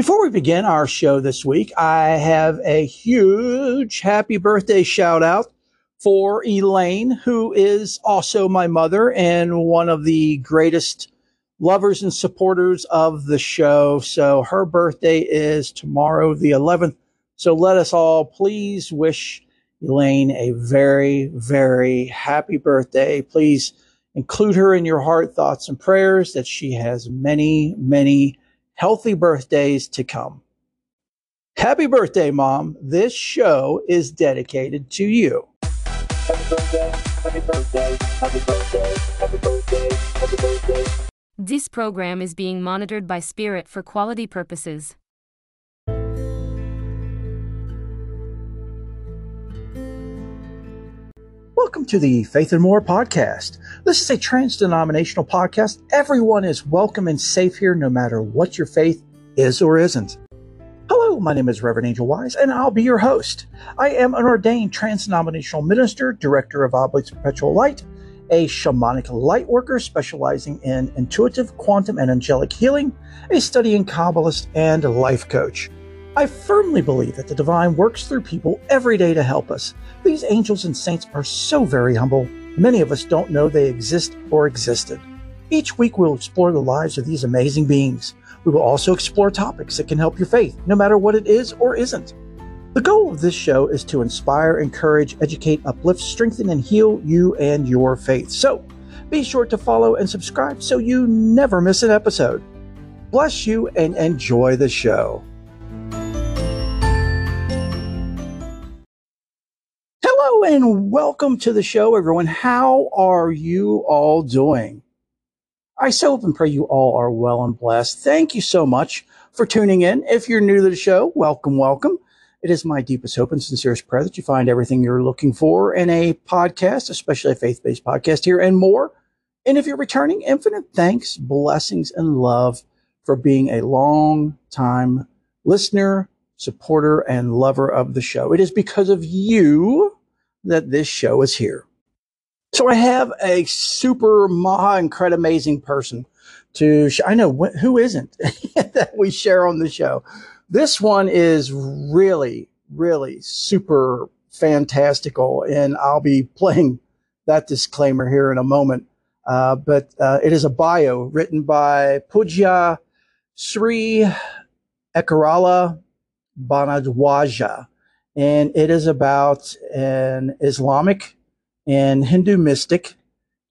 Before we begin our show this week, I have a huge happy birthday shout out for Elaine, who is also my mother and one of the greatest lovers and supporters of the show. So her birthday is tomorrow, the 11th. So let us all please wish Elaine a very, very happy birthday. Please include her in your heart, thoughts, and prayers that she has many, many healthy birthdays to come. Happy birthday, Mom. This show is dedicated to you. This program is being monitored by Spirit for quality purposes. Welcome to the Faith and More Podcast. This is a trans-denominational podcast. Everyone is welcome and safe here, no matter what your faith is or isn't. Hello, my name is Reverend Angel Wise, and I'll be your host. I am an ordained trans-denominational minister, director of Oblates of Perpetual Light, a shamanic light worker specializing in intuitive, quantum, and angelic healing, a studying Kabbalist, and life coach. I firmly believe that the divine works through people every day to help us. These angels and saints are so very humble, many of us don't know they exist or existed. Each week we'll explore the lives of these amazing beings. We will also explore topics that can help your faith, no matter what it is or isn't. The goal of this show is to inspire, encourage, educate, uplift, strengthen, and heal you and your faith. So be sure to follow and subscribe so you never miss an episode. Bless you and enjoy the show. Hello and welcome to the show, everyone. How are you all doing? I so hope and pray you all are well and blessed. Thank you so much for tuning in. If you're new to the show, welcome, welcome. It is my deepest hope and sincerest prayer that you find everything you're looking for in a podcast, especially a faith-based podcast here and more. And if you're returning, infinite thanks, blessings, and love for being a long-time listener, supporter, and lover of the show. It is because of you that this show is here. So I have a super maha and cred amazing person to I know who isn't that we share on the show. This one is really, really super fantastical, and I'll be playing that disclaimer here in a moment. But it is a bio written by Pujya Sri Ekkirala Bharadwaja. And it is about an Islamic and Hindu mystic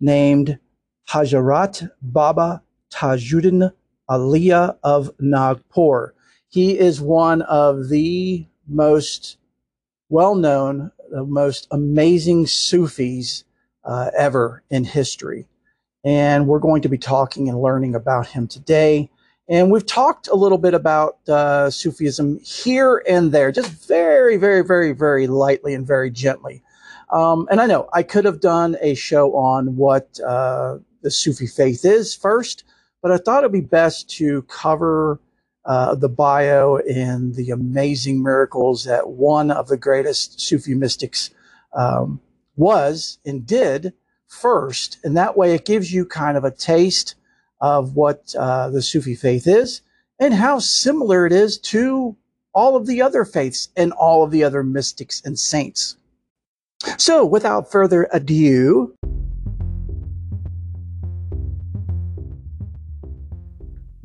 named Hazrat Baba Tajuddin Aliya of Nagpur. He is one of the most well-known, the most amazing Sufis ever in history. And we're going to be talking and learning about him today. And we've talked a little bit about Sufism here and there, just very, very, very, very lightly and very gently. And I know I could have done a show on what the Sufi faith is first, but I thought it'd be best to cover the bio and the amazing miracles that one of the greatest Sufi mystics was and did first. And that way it gives you kind of a taste of what the Sufi faith is and how similar it is to all of the other faiths and all of the other mystics and saints. So, without further ado,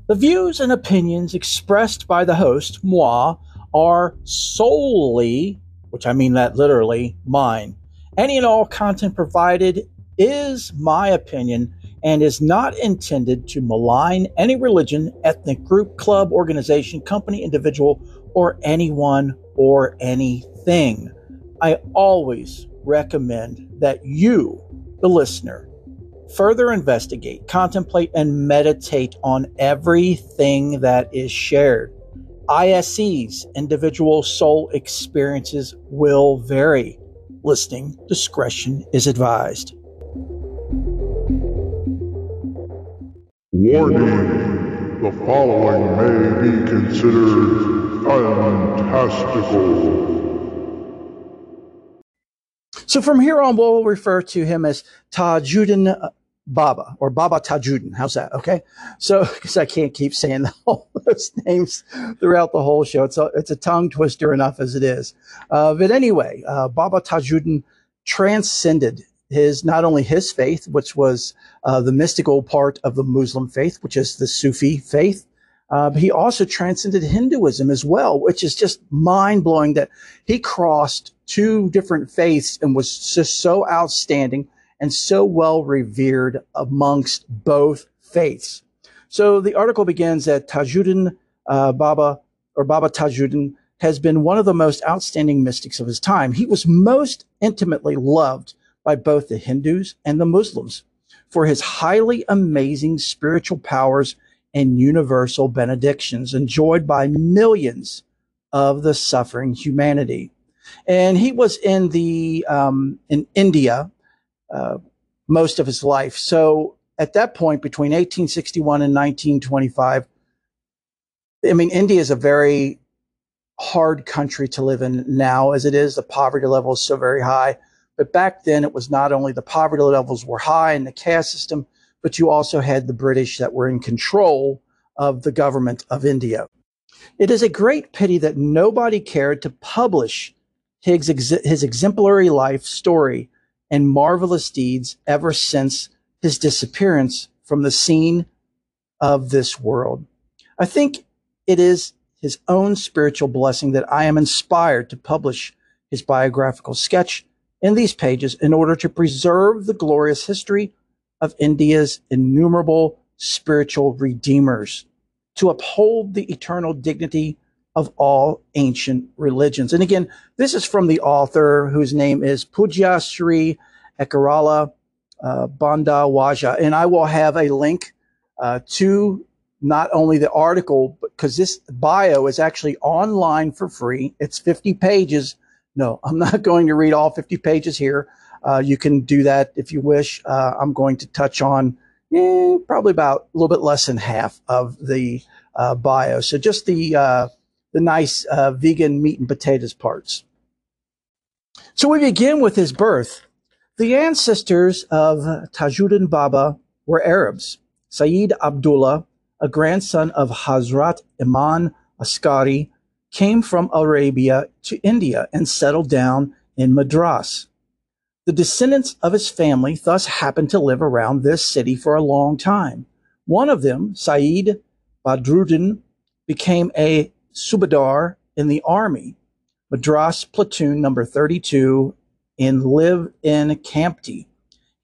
the views and opinions expressed by the host, moi, are solely, which I mean that literally, mine. Any and all content provided is my opinion and is not intended to malign any religion, ethnic group, club, organization, company, individual, or anyone or anything. I always recommend that you, the listener, further investigate, contemplate, and meditate on everything that is shared. ISE's, individual soul experiences, will vary. Listening discretion is advised. Warning, the following may be considered fantastical. So from here on, we'll refer to him as Tajuddin Baba, or Baba Tajuddin. How's that? Okay. So, because I can't keep saying the whole, those names throughout the whole show. It's a tongue twister enough as it is. But anyway, Baba Tajuddin transcended his, not only his faith, which was the mystical part of the Muslim faith, which is the Sufi faith, but he also transcended Hinduism as well, which is just mind-blowing that he crossed two different faiths and was just so outstanding and so well revered amongst both faiths. So the article begins that Tajuddin Baba, or Baba Tajuddin, has been one of the most outstanding mystics of his time. He was most intimately loved by both the Hindus and the Muslims for his highly amazing spiritual powers and universal benedictions enjoyed by millions of the suffering humanity. And he was in the in India most of his life. So at that point, between 1861 and 1925, I mean, India is a very hard country to live in now as it is. The poverty level is so very high. But back then, it was not only the poverty levels were high in the caste system, but you also had the British that were in control of the government of India. It is a great pity that nobody cared to publish his exemplary life story and marvelous deeds ever since his disappearance from the scene of this world. I think it is his own spiritual blessing that I am inspired to publish his biographical sketch in these pages in order to preserve the glorious history of India's innumerable spiritual redeemers, to uphold the eternal dignity of all ancient religions. And again, this is from the author, whose name is Pujya Sri Ekkirala Bharadwaja. And I will have a link to not only the article, because this bio is actually online for free. It's 50 pages. No, I'm not going to read all 50 pages here. You can do that if you wish. I'm going to touch on probably about a little bit less than half of the bio. So just the nice vegan meat and potatoes parts. So we begin with his birth. The ancestors of Tajuddin Baba were Arabs. Sayyid Abdullah, a grandson of Hazrat Imam Askari, came from Arabia to India and settled down in Madras. The descendants of his family thus happened to live around this city for a long time. One of them, Saeed Badruddin, became a subadar in the army, Madras platoon number 32, and lived in Kampti.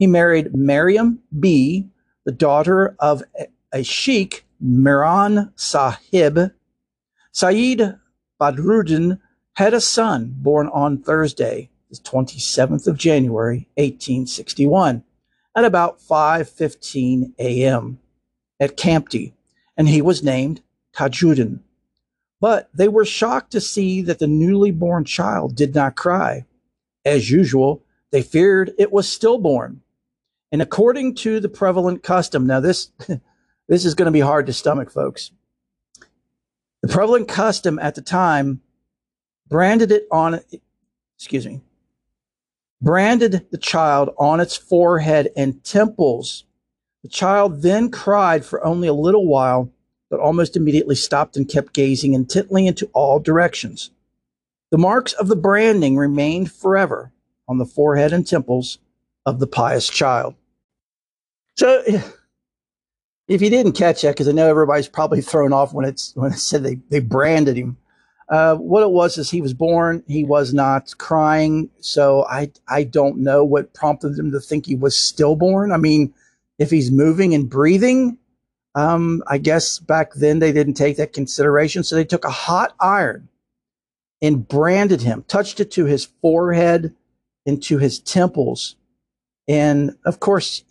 He married Mariam B., the daughter of a sheikh, Miran Sahib. Saeed Badruddin had a son born on Thursday, the 27th of January, 1861, at about 5:15 a.m. at Kampti, and he was named Tajuddin. But they were shocked to see that the newly born child did not cry. As usual, they feared it was stillborn. And according to the prevalent custom, now this is going to be hard to stomach, folks. The prevalent custom at the time branded the child on its forehead and temples. The child then cried for only a little while, but almost immediately stopped and kept gazing intently into all directions. The marks of the branding remained forever on the forehead and temples of the pious child. So, if you didn't catch that, because I know everybody's probably thrown off when it said they branded him. What it was is he was born, he was not crying, so I don't know what prompted them to think he was stillborn. I mean, if he's moving and breathing, I guess back then they didn't take that consideration, so they took a hot iron and branded him, touched it to his forehead and to his temples, and of course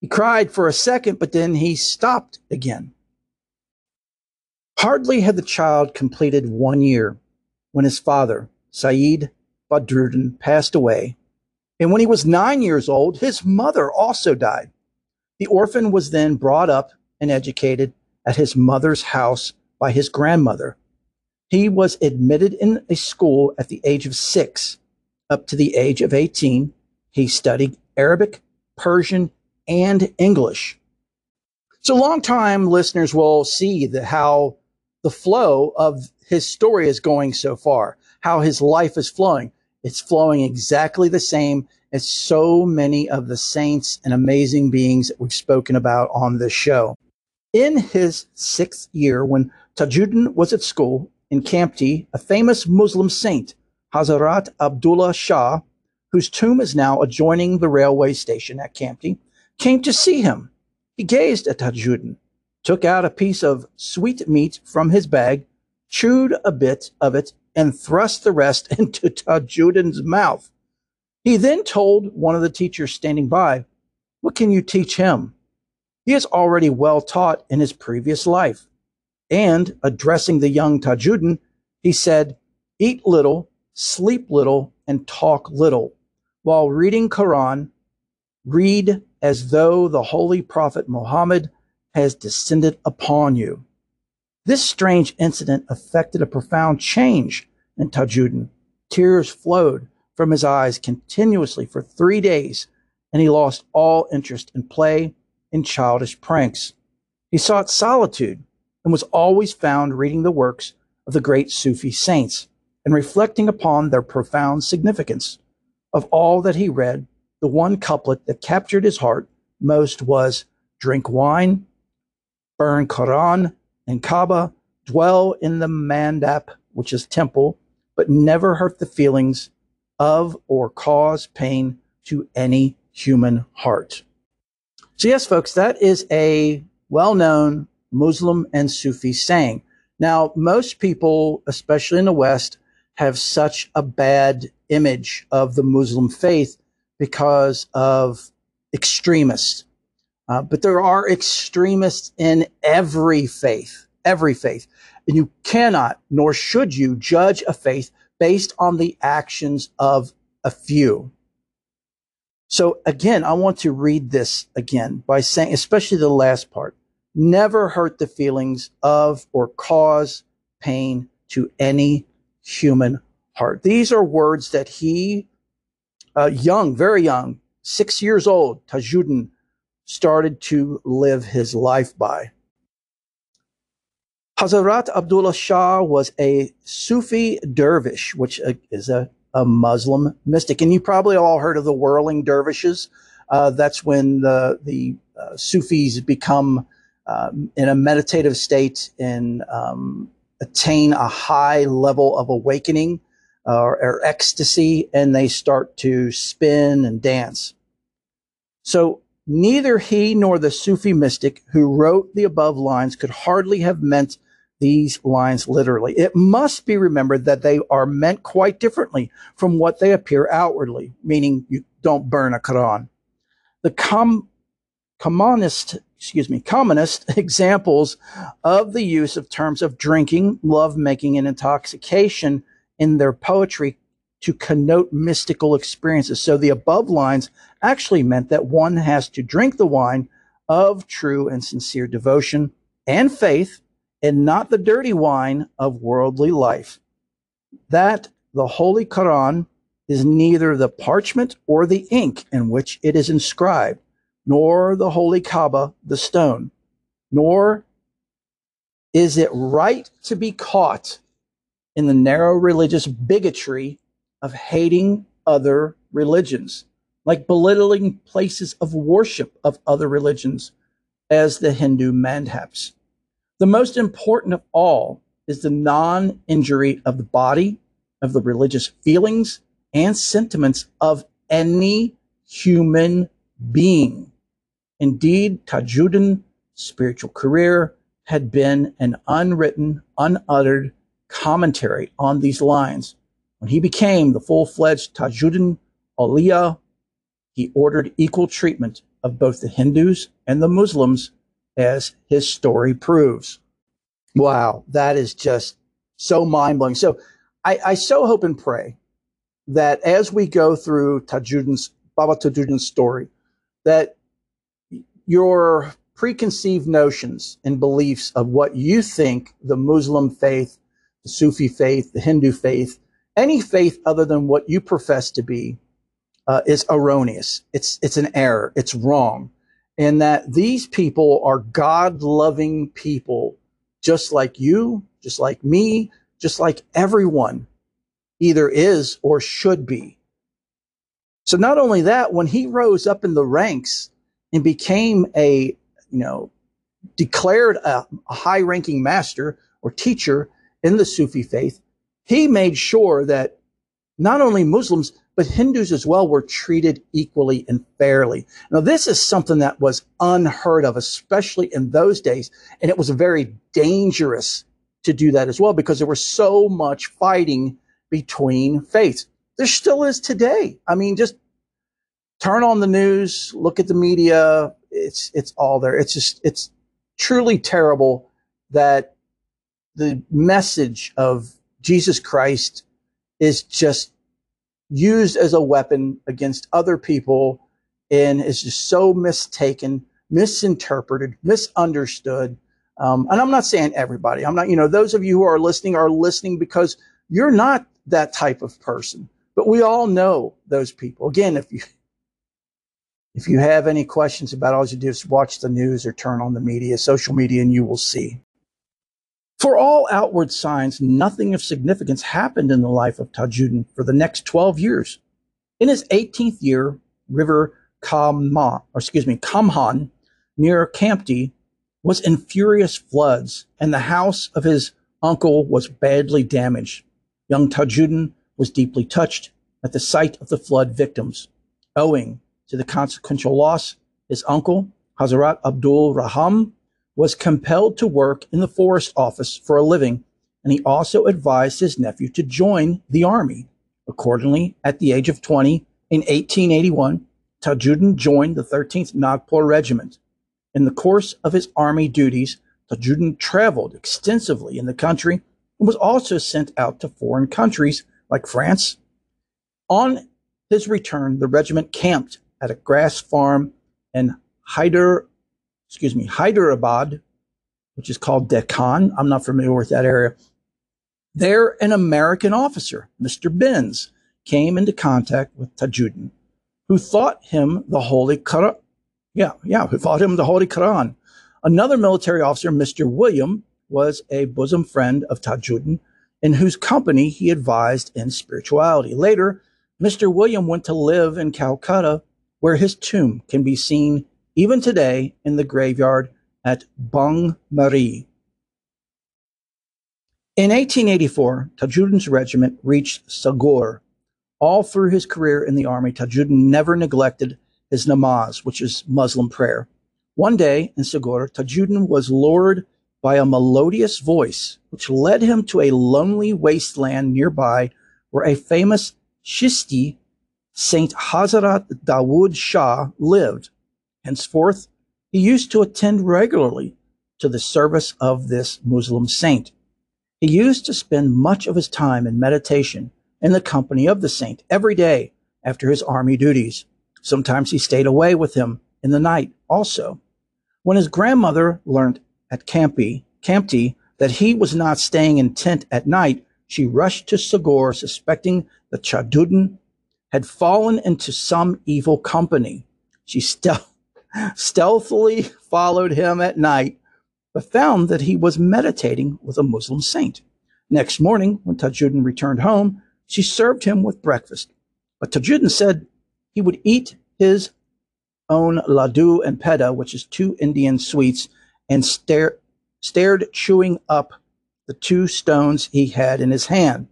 He cried for a second, but then he stopped again. Hardly had the child completed 1 year when his father, Saeed Badruddin, passed away. And when he was 9 years old, his mother also died. The orphan was then brought up and educated at his mother's house by his grandmother. He was admitted in a school at the age of 6. Up to the age of 18, he studied Arabic, Persian, and English. So long-time listeners will see how the flow of his story is going so far, how his life is flowing. It's flowing exactly the same as so many of the saints and amazing beings that we've spoken about on this show. In his 6th year, when Tajuddin was at school in Kampti, a famous Muslim saint, Hazrat Abdullah Shah, whose tomb is now adjoining the railway station at Kampti, came to see him. He gazed at Tajuddin, took out a piece of sweetmeat from his bag, chewed a bit of it, and thrust the rest into Tajuddin's mouth. He then told one of the teachers standing by, "What can you teach him? He is already well taught in his previous life." And addressing the young Tajuddin, he said, "Eat little, sleep little, and talk little. While reading Quran, read as though the Holy Prophet Muhammad has descended upon you." This strange incident affected a profound change in Tajuddin. Tears flowed from his eyes continuously for 3 days, and he lost all interest in play and childish pranks. He sought solitude and was always found reading the works of the great Sufi saints and reflecting upon their profound significance. Of all that he read, the one couplet that captured his heart most was, "Drink wine, burn Quran and Kaaba, dwell in the mandap," which is temple, "but never hurt the feelings of or cause pain to any human heart." So yes, folks, that is a well-known Muslim and Sufi saying. Now, most people, especially in the West, have such a bad image of the Muslim faith because of extremists. But there are extremists in every faith. And you cannot, nor should you, judge a faith based on the actions of a few. So again, I want to read this again by saying, especially the last part, "Never hurt the feelings of or cause pain to any human heart." These are words that he, very young, 6 years old, Tajuddin, started to live his life by. Hazrat Abdullah Shah was a Sufi dervish, which is a Muslim mystic. And you probably all heard of the whirling dervishes. That's when the Sufis become in a meditative state and attain a high level of awakening or ecstasy, and they start to spin and dance. So neither he nor the Sufi mystic who wrote the above lines could hardly have meant these lines literally. It must be remembered that they are meant quite differently from what they appear outwardly, meaning you don't burn a Quran. The commonest examples of the use of terms of drinking, lovemaking, and intoxication in their poetry to connote mystical experiences. So the above lines actually meant that one has to drink the wine of true and sincere devotion and faith, and not the dirty wine of worldly life. That the Holy Quran is neither the parchment or the ink in which it is inscribed, nor the Holy Kaaba, the stone, nor is it right to be caught in the narrow religious bigotry of hating other religions, like belittling places of worship of other religions as the Hindu mandhaps. The most important of all is the non-injury of the body, of the religious feelings and sentiments of any human being. Indeed, Tajuddin's spiritual career had been an unwritten, unuttered commentary on these lines. When he became the full-fledged Tajuddin Aliya, he ordered equal treatment of both the Hindus and the Muslims, as his story proves. Wow, that is just so mind-blowing. So I so hope and pray that as we go through Baba Tajuddin's story, that your preconceived notions and beliefs of what you think the Muslim faith, the Sufi faith, the Hindu faith, any faith other than what you profess to be is erroneous. It's an error. It's wrong. and that these people are God-loving people, just like you, just like me, just like everyone either is or should be. So not only that, when he rose up in the ranks and became a, declared a high-ranking master or teacher in the Sufi faith, he made sure that not only Muslims, but Hindus as well were treated equally and fairly. Now, this is something that was unheard of, especially in those days. And it was very dangerous to do that as well, because there was so much fighting between faiths. There still is today. I mean, just turn on the news, look at the media. It's all there. It's truly terrible that the message of Jesus Christ is just used as a weapon against other people, and is just so mistaken, misinterpreted, misunderstood. And I'm not saying everybody. I'm not, those of you who are listening because you're not that type of person. But we all know those people. Again, if you have any questions about it, all you do is watch the news or turn on the media, social media, and you will see. For all outward signs, nothing of significance happened in the life of Tajuddin for the next 12 years. In his 18th year, River Kamhan, near Kampti, was in furious floods, and the house of his uncle was badly damaged. Young Tajuddin was deeply touched at the sight of the flood victims. Owing to the consequential loss, his uncle, Hazrat Abdul Rahim, was compelled to work in the forest office for a living, and he also advised his nephew to join the army. Accordingly, at the age of 20, in 1881, Tajuddin joined the 13th Nagpur Regiment. In the course of his army duties, Tajuddin traveled extensively in the country and was also sent out to foreign countries like France. On his return, the regiment camped at a grass farm in Hyderabad, which is called Deccan. I'm not familiar with that area. There, an American officer, Mr. Benz, came into contact with Tajuddin, who thought him the Holy Quran. Another military officer, Mr. William, was a bosom friend of Tajuddin, in whose company he advised in spirituality. Later, Mr. William went to live in Calcutta, where his tomb can be seen even today in the graveyard at Bang Marie. In 1884, Tajuddin's regiment reached Sagor. All through his career in the army, Tajuddin never neglected his namaz, which is Muslim prayer. One day in Sagor, Tajuddin was lured by a melodious voice, which led him to a lonely wasteland nearby where a famous Chishti, Saint Hazrat Dawood Shah, lived. Henceforth, he used to attend regularly to the service of this Muslim saint. He used to spend much of his time in meditation in the company of the saint every day after his army duties. Sometimes he stayed away with him in the night also. When his grandmother learned at Kampti that he was not staying in tent at night, she rushed to Sagor, suspecting that Tajuddin had fallen into some evil company. She stealthily followed him at night, but found that he was meditating with a Muslim saint. Next morning, when Tajuddin returned home, she served him with breakfast. But Tajuddin said he would eat his own laddu and peda, which is two Indian sweets, and stared chewing up the two stones he had in his hand.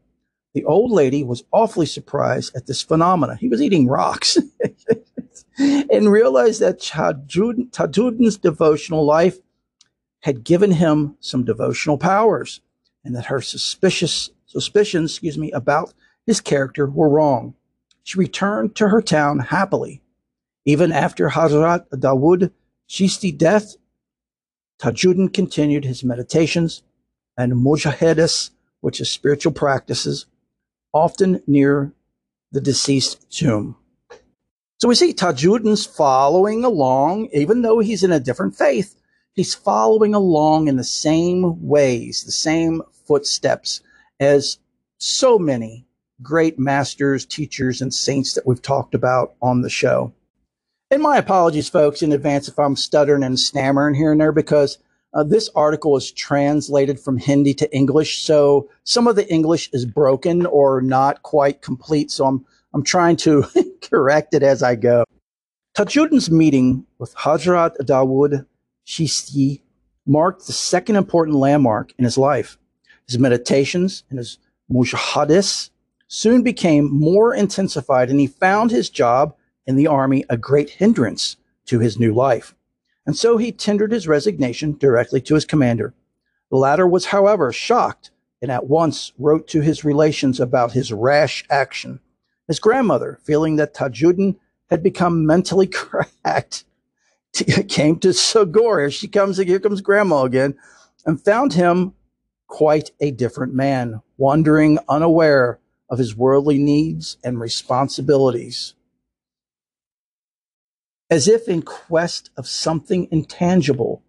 The old lady was awfully surprised at this phenomena. He was eating rocks. And realized that Tajuddin's devotional life had given him some devotional powers, and that her suspicions about his character were wrong. She returned to her town happily. Even after Hazrat Dawood Chisti's death, Tajuddin continued his meditations and mujahedis, which is spiritual practices, often near the deceased tomb. So we see Tajuddin's following along, even though he's in a different faith, he's following along in the same ways, the same footsteps as so many great masters, teachers, and saints that we've talked about on the show. And my apologies, folks, in advance if I'm stuttering and stammering here and there, because this article is translated from Hindi to English. So some of the English is broken or not quite complete. So I'm trying to correct it as I go. Tajuddin's meeting with Hazrat Dawood Shah marked the second important landmark in his life. His meditations and his mujahadis soon became more intensified, and he found his job in the army a great hindrance to his new life. And so he tendered his resignation directly to his commander. The latter was, however, shocked and at once wrote to his relations about his rash action. His grandmother, feeling that Tajuddin had become mentally cracked, came to Sogor. Here comes grandma again, and found him quite a different man, wandering, unaware of his worldly needs and responsibilities. As if in quest of something intangible,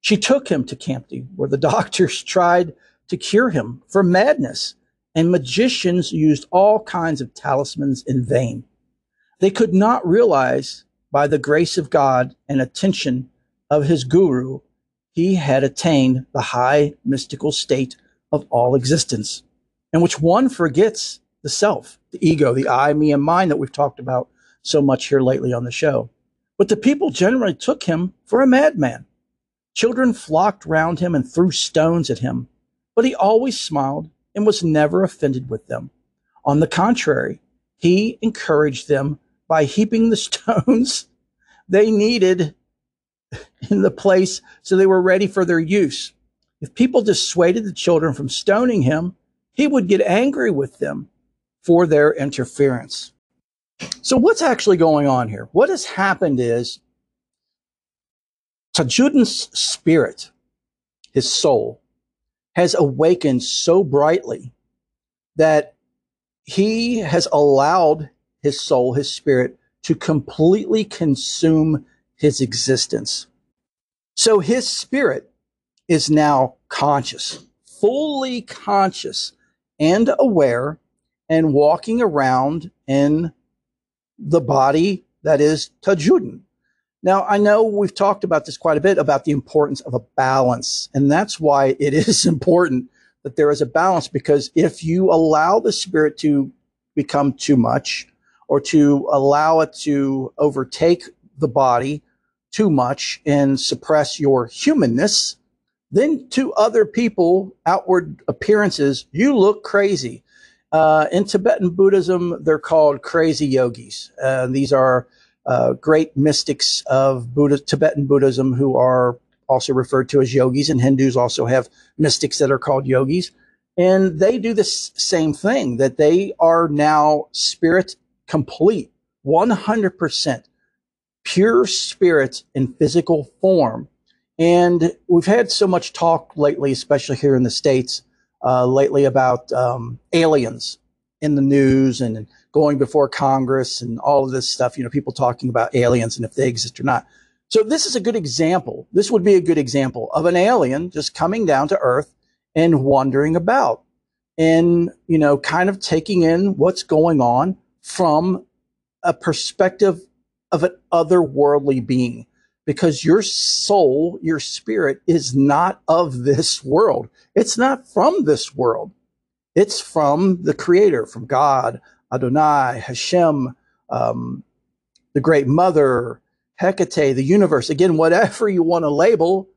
she took him to Kampti, where the doctors tried to cure him for madness, and magicians used all kinds of talismans in vain. They could not realize, by the grace of God and attention of his guru, he had attained the high mystical state of all existence, in which one forgets the self, the ego, the I, me, and mine that we've talked about so much here lately on the show. But the people generally took him for a madman. Children flocked round him and threw stones at him, but he always smiled and was never offended with them. On the contrary, he encouraged them by heaping the stones they needed in the place so they were ready for their use. If people dissuaded the children from stoning him, he would get angry with them for their interference. So what's actually going on here? What has happened is Tajuddin's spirit, his soul, has awakened so brightly that he has allowed his soul, his spirit, to completely consume his existence. So his spirit is now conscious, fully conscious and aware, and walking around in the body that is Tajuddin. Now, I know we've talked about this quite a bit, about the importance of a balance, and that's why it is important that there is a balance, because if you allow the spirit to become too much, or to allow it to overtake the body too much and suppress your humanness, then to other people, outward appearances, you look crazy. In Tibetan Buddhism, they're called crazy yogis. These are great mystics of Tibetan Buddhism, who are also referred to as yogis, and Hindus also have mystics that are called yogis. And they do this same thing, that they are now spirit complete, 100% pure spirit in physical form. And we've had so much talk lately, especially here in the States, lately about aliens in the news and going before Congress and all of this stuff, you know, people talking about aliens and if they exist or not. So this is a good example. This would be a good example of an alien just coming down to Earth and wandering about and, you know, kind of taking in what's going on from a perspective of an otherworldly being, because your soul, your spirit, is not of this world. It's not from this world. It's from the Creator, from God, Adonai, Hashem, the Great Mother, Hecate, the universe. Again, whatever you want to label,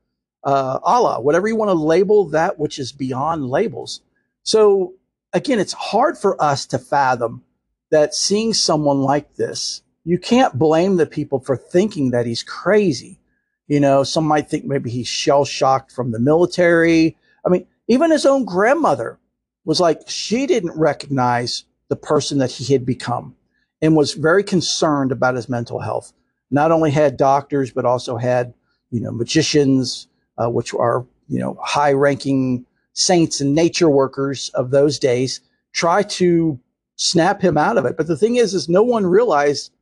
Allah, whatever you want to label that which is beyond labels. So again, it's hard for us to fathom that seeing someone like this, you can't blame the people for thinking that he's crazy. You know, some might think maybe he's shell-shocked from the military. I mean, even his own grandmother was like, she didn't recognize the person that he had become and was very concerned about his mental health. Not only had doctors, but also had, you know, magicians, which are, you know, high-ranking saints and nature workers of those days, try to snap him out of it. But the thing is no one realized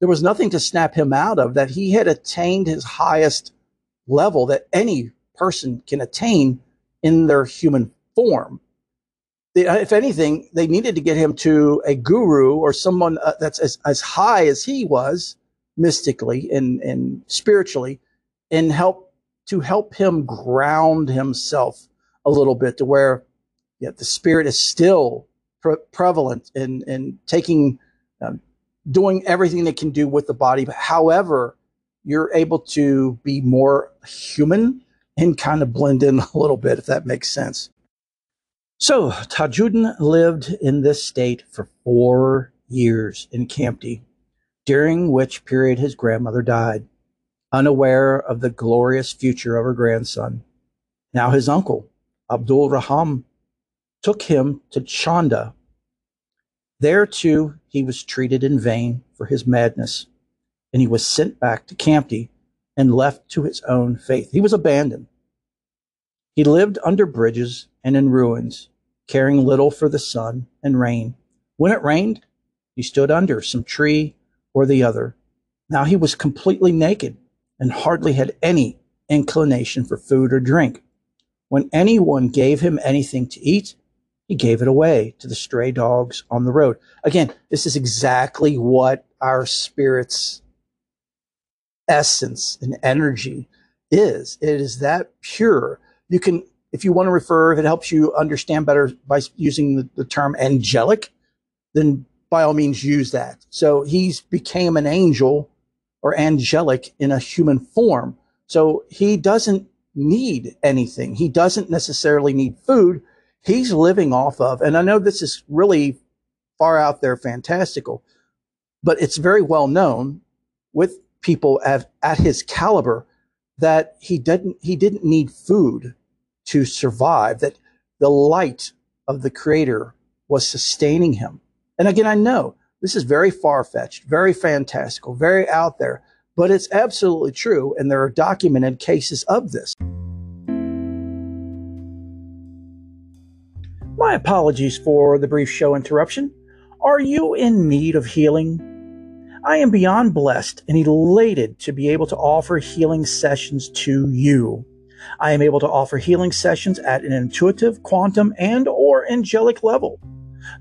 there was nothing to snap him out of, that he had attained his highest level that any person can attain in their human form. If anything, they needed to get him to a guru or someone that's as high as he was, mystically and spiritually, and help him ground himself a little bit to where the spirit is still prevalent and taking, doing everything they can do with the body. But however, you're able to be more human and kind of blend in a little bit, if that makes sense. So Tajuddin lived in this state for 4 years in Kamti, during which period his grandmother died, unaware of the glorious future of her grandson. Now his uncle, Abdul Rahim, took him to Chanda. There, too, he was treated in vain for his madness, and he was sent back to Kamti and left to his own fate. He was abandoned. He lived under bridges and in ruins, caring little for the sun and rain. When it rained, he stood under some tree or the other. Now he was completely naked and hardly had any inclination for food or drink. When anyone gave him anything to eat, he gave it away to the stray dogs on the road. Again, this is exactly what our spirit's essence and energy is. It is that pure. You can, if you want to refer, if it helps you understand better by using the term angelic, then by all means use that. So he's became an angel or angelic in a human form. So he doesn't need anything. He doesn't necessarily need food. He's living off of, and I know this is really far out there fantastical, but it's very well known with people at his caliber that he didn't need food to survive, that the light of the Creator was sustaining him. And again, I know this is very far-fetched, very fantastical, very out there, but it's absolutely true, and there are documented cases of this. My apologies for the brief show interruption. Are you in need of healing? I am beyond blessed and elated to be able to offer healing sessions to you. I am able to offer healing sessions at an intuitive, quantum, and or angelic level.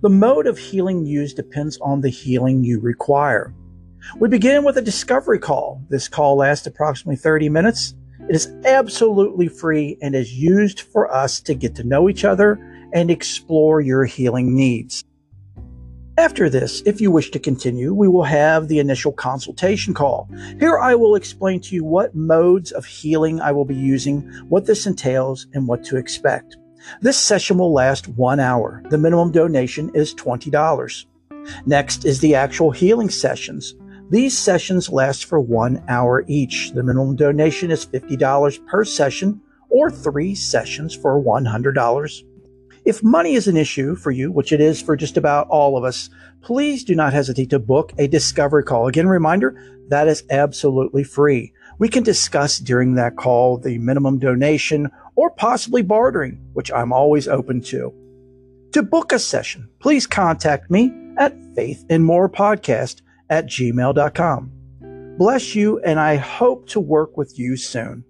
The mode of healing used depends on the healing you require. We begin with a discovery call. This call lasts approximately 30 minutes. It is absolutely free and is used for us to get to know each other and explore your healing needs. After this, if you wish to continue, we will have the initial consultation call. Here I will explain to you what modes of healing I will be using, what this entails, and what to expect. This session will last 1 hour. The minimum donation is $20. Next is the actual healing sessions. These sessions last for 1 hour each. The minimum donation is $50 per session, or 3 sessions for $100. If money is an issue for you, which it is for just about all of us, please do not hesitate to book a discovery call. Again, reminder, that is absolutely free. We can discuss during that call the minimum donation or possibly bartering, which I'm always open to. To book a session, please contact me at faithandmorepodcast@gmail.com. Bless you, and I hope to work with you soon.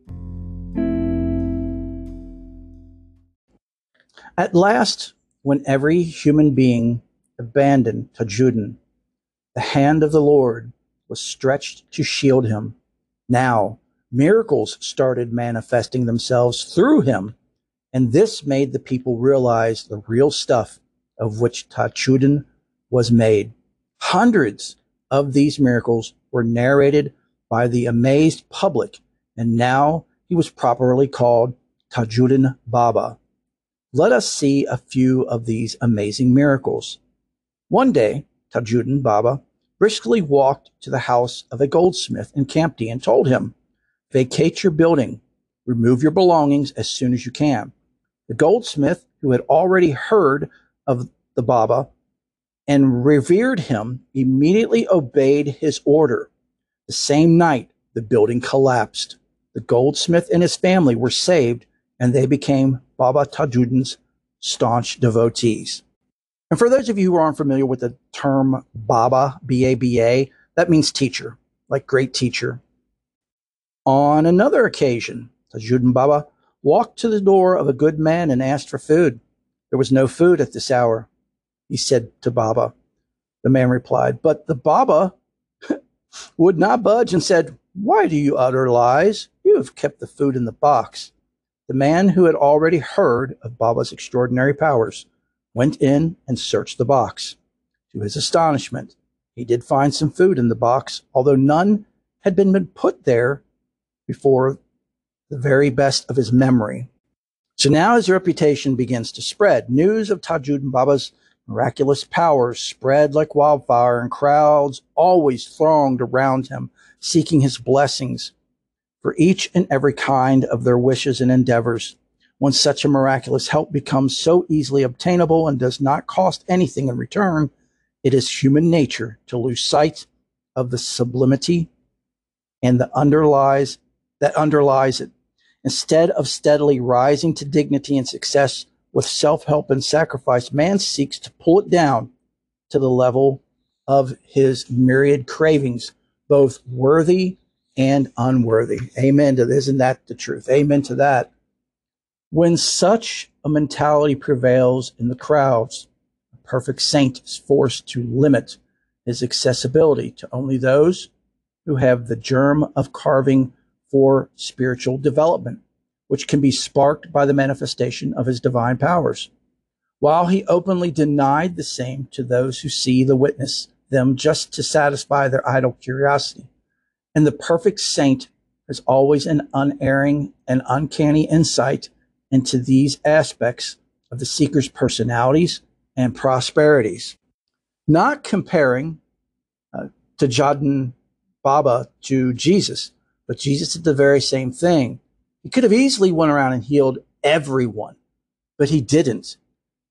At last, when every human being abandoned Tajuddin, the hand of the Lord was stretched to shield him. Now, miracles started manifesting themselves through him, and this made the people realize the real stuff of which Tajuddin was made. Hundreds of these miracles were narrated by the amazed public, and now he was properly called Tajuddin Baba. Let us see a few of these amazing miracles. One day, Tajuddin Baba briskly walked to the house of a goldsmith in Kamti and told him, "Vacate your building. Remove your belongings as soon as you can." The goldsmith, who had already heard of the Baba and revered him, immediately obeyed his order. The same night, the building collapsed. The goldsmith and his family were saved, and they became Baba Tajuddin's staunch devotees. And for those of you who aren't familiar with the term Baba, B-A-B-A, that means teacher, like great teacher. On another occasion, Tajuddin Baba walked to the door of a good man and asked for food. There was no food at this hour, he said to Baba. The man replied, "But the Baba would not budge and said, "Why do you utter lies? You have kept the food in the box." The man, who had already heard of Baba's extraordinary powers, went in and searched the box. To his astonishment, he did find some food in the box, although none had been put there before the very best of his memory. So now his reputation begins to spread. News of Tajuddin Baba's miraculous powers spread like wildfire, and crowds always thronged around him, seeking his blessings for each and every kind of their wishes and endeavors. When such a miraculous help becomes so easily obtainable and does not cost anything in return, it is human nature to lose sight of the sublimity and that underlies it. Instead of steadily rising to dignity and success with self-help and sacrifice, man seeks to pull it down to the level of his myriad cravings, both worthy and unworthy. Amen to this. Isn't that the truth? Amen to that. When such a mentality prevails in the crowds, a perfect saint is forced to limit his accessibility to only those who have the germ of carving for spiritual development, which can be sparked by the manifestation of his divine powers, while he openly denied the same to those who see the witness them just to satisfy their idle curiosity. And the perfect saint has always an unerring and uncanny insight into these aspects of the seeker's personalities and prosperities. Not comparing Tajuddin Baba to Jesus, but Jesus did the very same thing. He could have easily went around and healed everyone, but he didn't.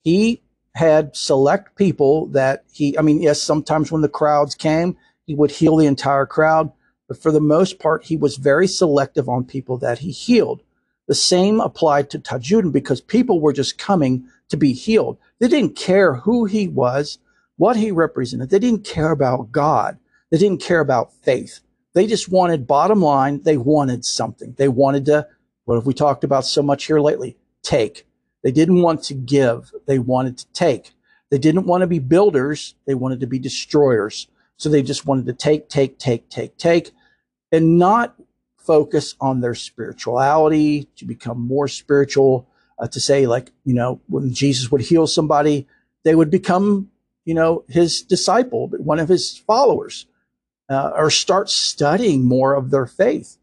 He had select people that he, yes, sometimes when the crowds came, he would heal the entire crowd, but for the most part, he was very selective on people that he healed. The same applied to Tajuddin, because people were just coming to be healed. They didn't care who he was, what he represented. They didn't care about God. They didn't care about faith. They just wanted, bottom line, they wanted something. They wanted to, what have we talked about so much here lately? Take. They didn't want to give. They wanted to take. They didn't want to be builders. They wanted to be destroyers. So they just wanted to take, and not focus on their spirituality, to become more spiritual, to say, like, when Jesus would heal somebody, they would become, his disciple, one of his followers, or start studying more of their faith.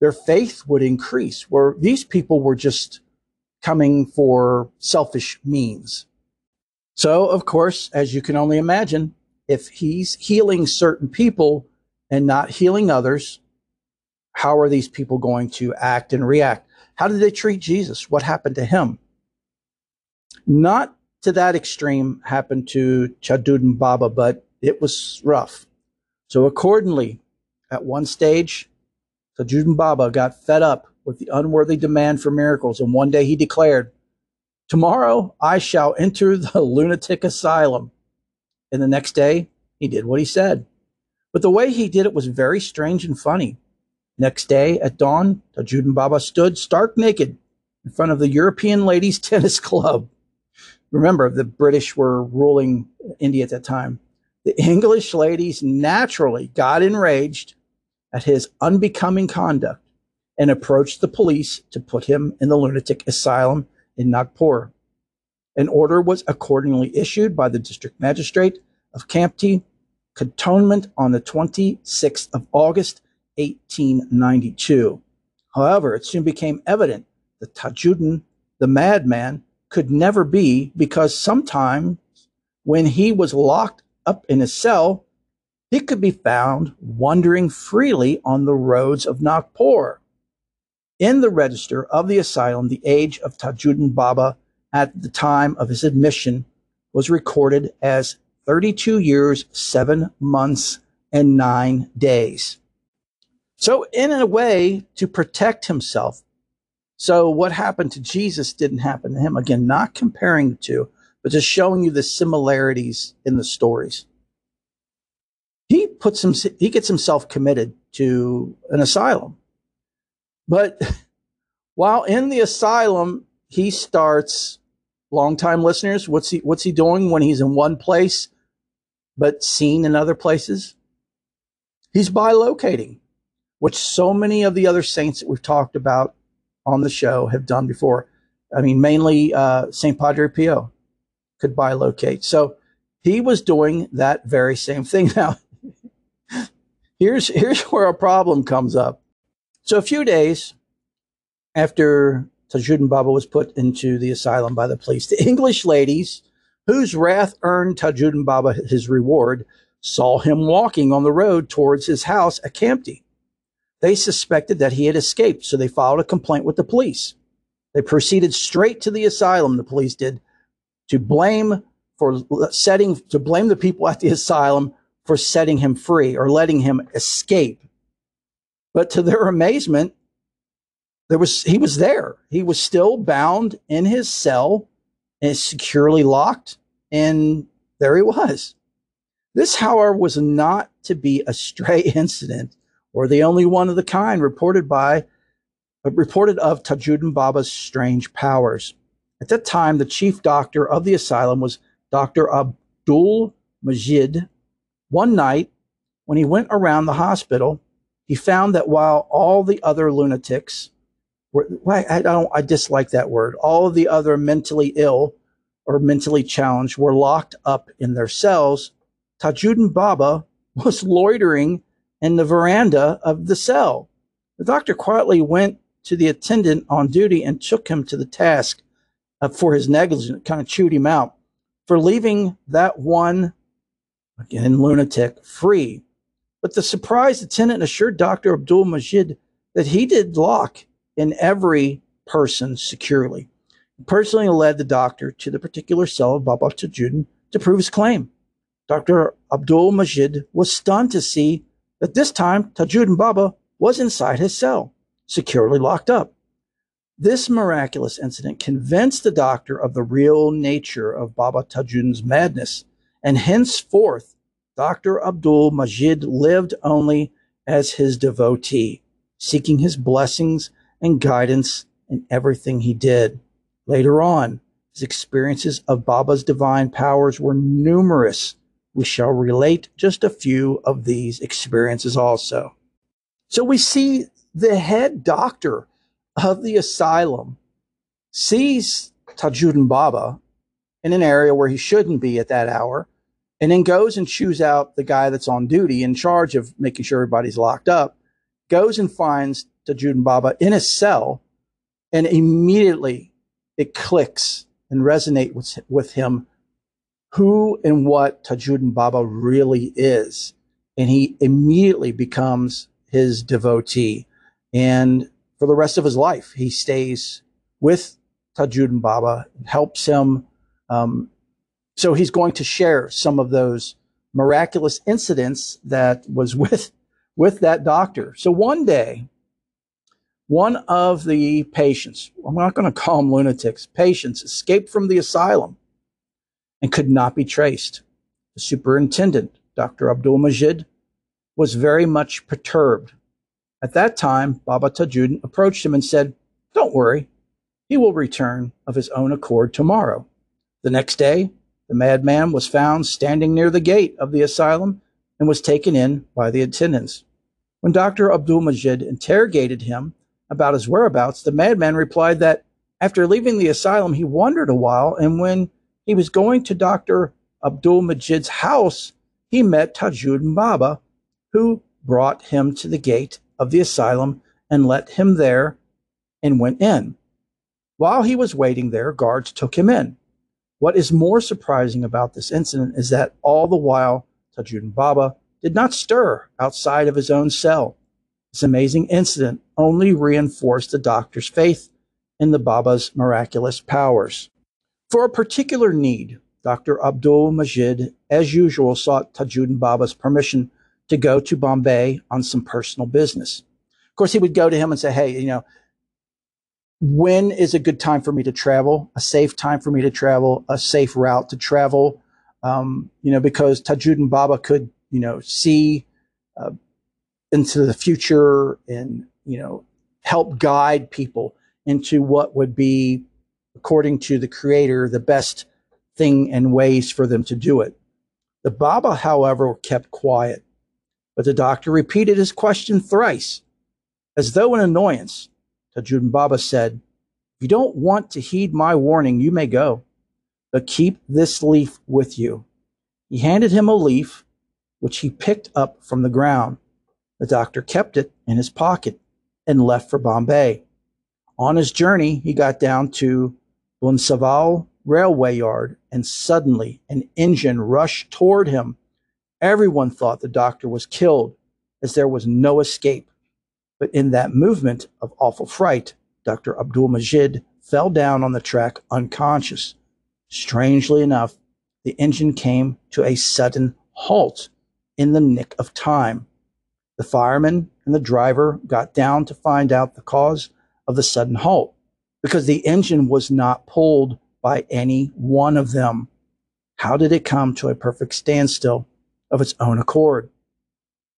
Their faith would increase, where these people were just coming for selfish means. So, of course, as you can only imagine, if he's healing certain people and not healing others, how are these people going to act and react? How did they treat Jesus? What happened to him? Not to that extreme happened to Tajuddin Baba, but it was rough. So accordingly, at one stage, Tajuddin Baba got fed up with the unworthy demand for miracles, and one day he declared, "Tomorrow I shall enter the lunatic asylum." And the next day, he did what he said. But the way he did it was very strange and funny. Next day, at dawn, Tajuddin Baba stood stark naked in front of the European Ladies' Tennis Club. Remember, the British were ruling India at that time. The English ladies naturally got enraged at his unbecoming conduct and approached the police to put him in the lunatic asylum in Nagpur. An order was accordingly issued by the district magistrate of Kampti, cantonment, on the 26th of August, 1892. However, it soon became evident that Tajuddin, the madman, could never be, because sometimes when he was locked up in his cell, he could be found wandering freely on the roads of Nagpur. In the register of the asylum, the age of Tajuddin Baba at the time of his admission was recorded as 32 years, 7 months, and 9 days. So in a way, to protect himself. So what happened to Jesus didn't happen to him. Again, not comparing the two, but just showing you the similarities in the stories. He gets himself committed to an asylum. But while in the asylum, he starts, long-time listeners, what's he doing when he's in one place but seen in other places? He's bilocating, which so many of the other saints that we've talked about on the show have done before. I mean, mainly St. Padre Pio could bilocate. So he was doing that very same thing. Now, here's where a problem comes up. So a few days after Tajuddin Baba was put into the asylum by the police, the English ladies, whose wrath earned Tajuddin Baba his reward, saw him walking on the road towards his house at Kampti. They suspected that he had escaped, so they filed a complaint with the police. They proceeded straight to the asylum, the police did, to blame the people at the asylum for setting him free or letting him escape. But to their amazement, he was there. He was still bound in his cell and securely locked, and there he was. This, however, was not to be a stray incident or the only one of the kind reported of Tajuddin Baba's strange powers. At that time, the chief doctor of the asylum was Dr. Abdul Majid. One night, when he went around the hospital, he found that while all the other lunatics were, I dislike that word, all of the other mentally ill or mentally challenged were locked up in their cells, Tajuddin Baba was loitering in the veranda of the cell. The doctor quietly went to the attendant on duty and took him to the task for his negligence, kind of chewed him out, for leaving that one, again, lunatic, free. But the surprised attendant assured Dr. Abdul Majid that he did lock in every person securely. He personally led the doctor to the particular cell of Baba Tajuddin to prove his claim. Dr. Abdul Majid was stunned to see that this time Tajuddin Baba was inside his cell, securely locked up. This miraculous incident convinced the doctor of the real nature of Baba Tajuddin's madness, and henceforth, Dr. Abdul Majid lived only as his devotee, seeking his blessings and guidance in everything he did. Later on, his experiences of Baba's divine powers were numerous. We shall relate just a few of these experiences also. So we see the head doctor of the asylum sees Tajuddin Baba in an area where he shouldn't be at that hour, and then goes and chews out the guy that's on duty in charge of making sure everybody's locked up, goes and finds Tajuddin Baba in his cell, and immediately it clicks and resonates with him who and what Tajuddin Baba really is. And he immediately becomes his devotee. And for the rest of his life, he stays with Tajuddin Baba and helps him. So he's going to share some of those miraculous incidents that was with that doctor. So one day, one of the patients, I'm not going to call them lunatics, patients escaped from the asylum and could not be traced. The superintendent, Dr. Abdul Majid, was very much perturbed. At that time, Baba Tajuddin approached him and said, "Don't worry, he will return of his own accord tomorrow." The next day, the madman was found standing near the gate of the asylum and was taken in by the attendants. When Dr. Abdul Majid interrogated him about his whereabouts, the madman replied that after leaving the asylum, he wandered a while, and when he was going to Dr. Abdul Majid's house, he met Tajuddin Baba, who brought him to the gate of the asylum and let him there and went in. While he was waiting there, guards took him in. What is more surprising about this incident is that all the while, Tajuddin Baba did not stir outside of his own cell. This amazing incident only reinforced the doctor's faith in the Baba's miraculous powers. For a particular need, Dr. Abdul Majid, as usual, sought Tajuddin Baba's permission to go to Bombay on some personal business. Of course, he would go to him and say, "Hey, when is a good time for me to travel, a safe time for me to travel, a safe route to travel?" Because Tajuddin Baba could, see into the future and, help guide people into what would be, according to the Creator, the best thing and ways for them to do it. The Baba, however, kept quiet. But the doctor repeated his question thrice. As though in annoyance, Tajuddin Baba said, "If you don't want to heed my warning, you may go, but keep this leaf with you." He handed him a leaf, which he picked up from the ground. The doctor kept it in his pocket and left for Bombay. On his journey, he got down to Bunsaval railway yard, and suddenly an engine rushed toward him. Everyone thought the doctor was killed, as there was no escape. But in that movement of awful fright, Dr. Abdul Majid fell down on the track unconscious. Strangely enough, the engine came to a sudden halt in the nick of time. The fireman and the driver got down to find out the cause of the sudden halt, because the engine was not pulled by any one of them. How did it come to a perfect standstill of its own accord?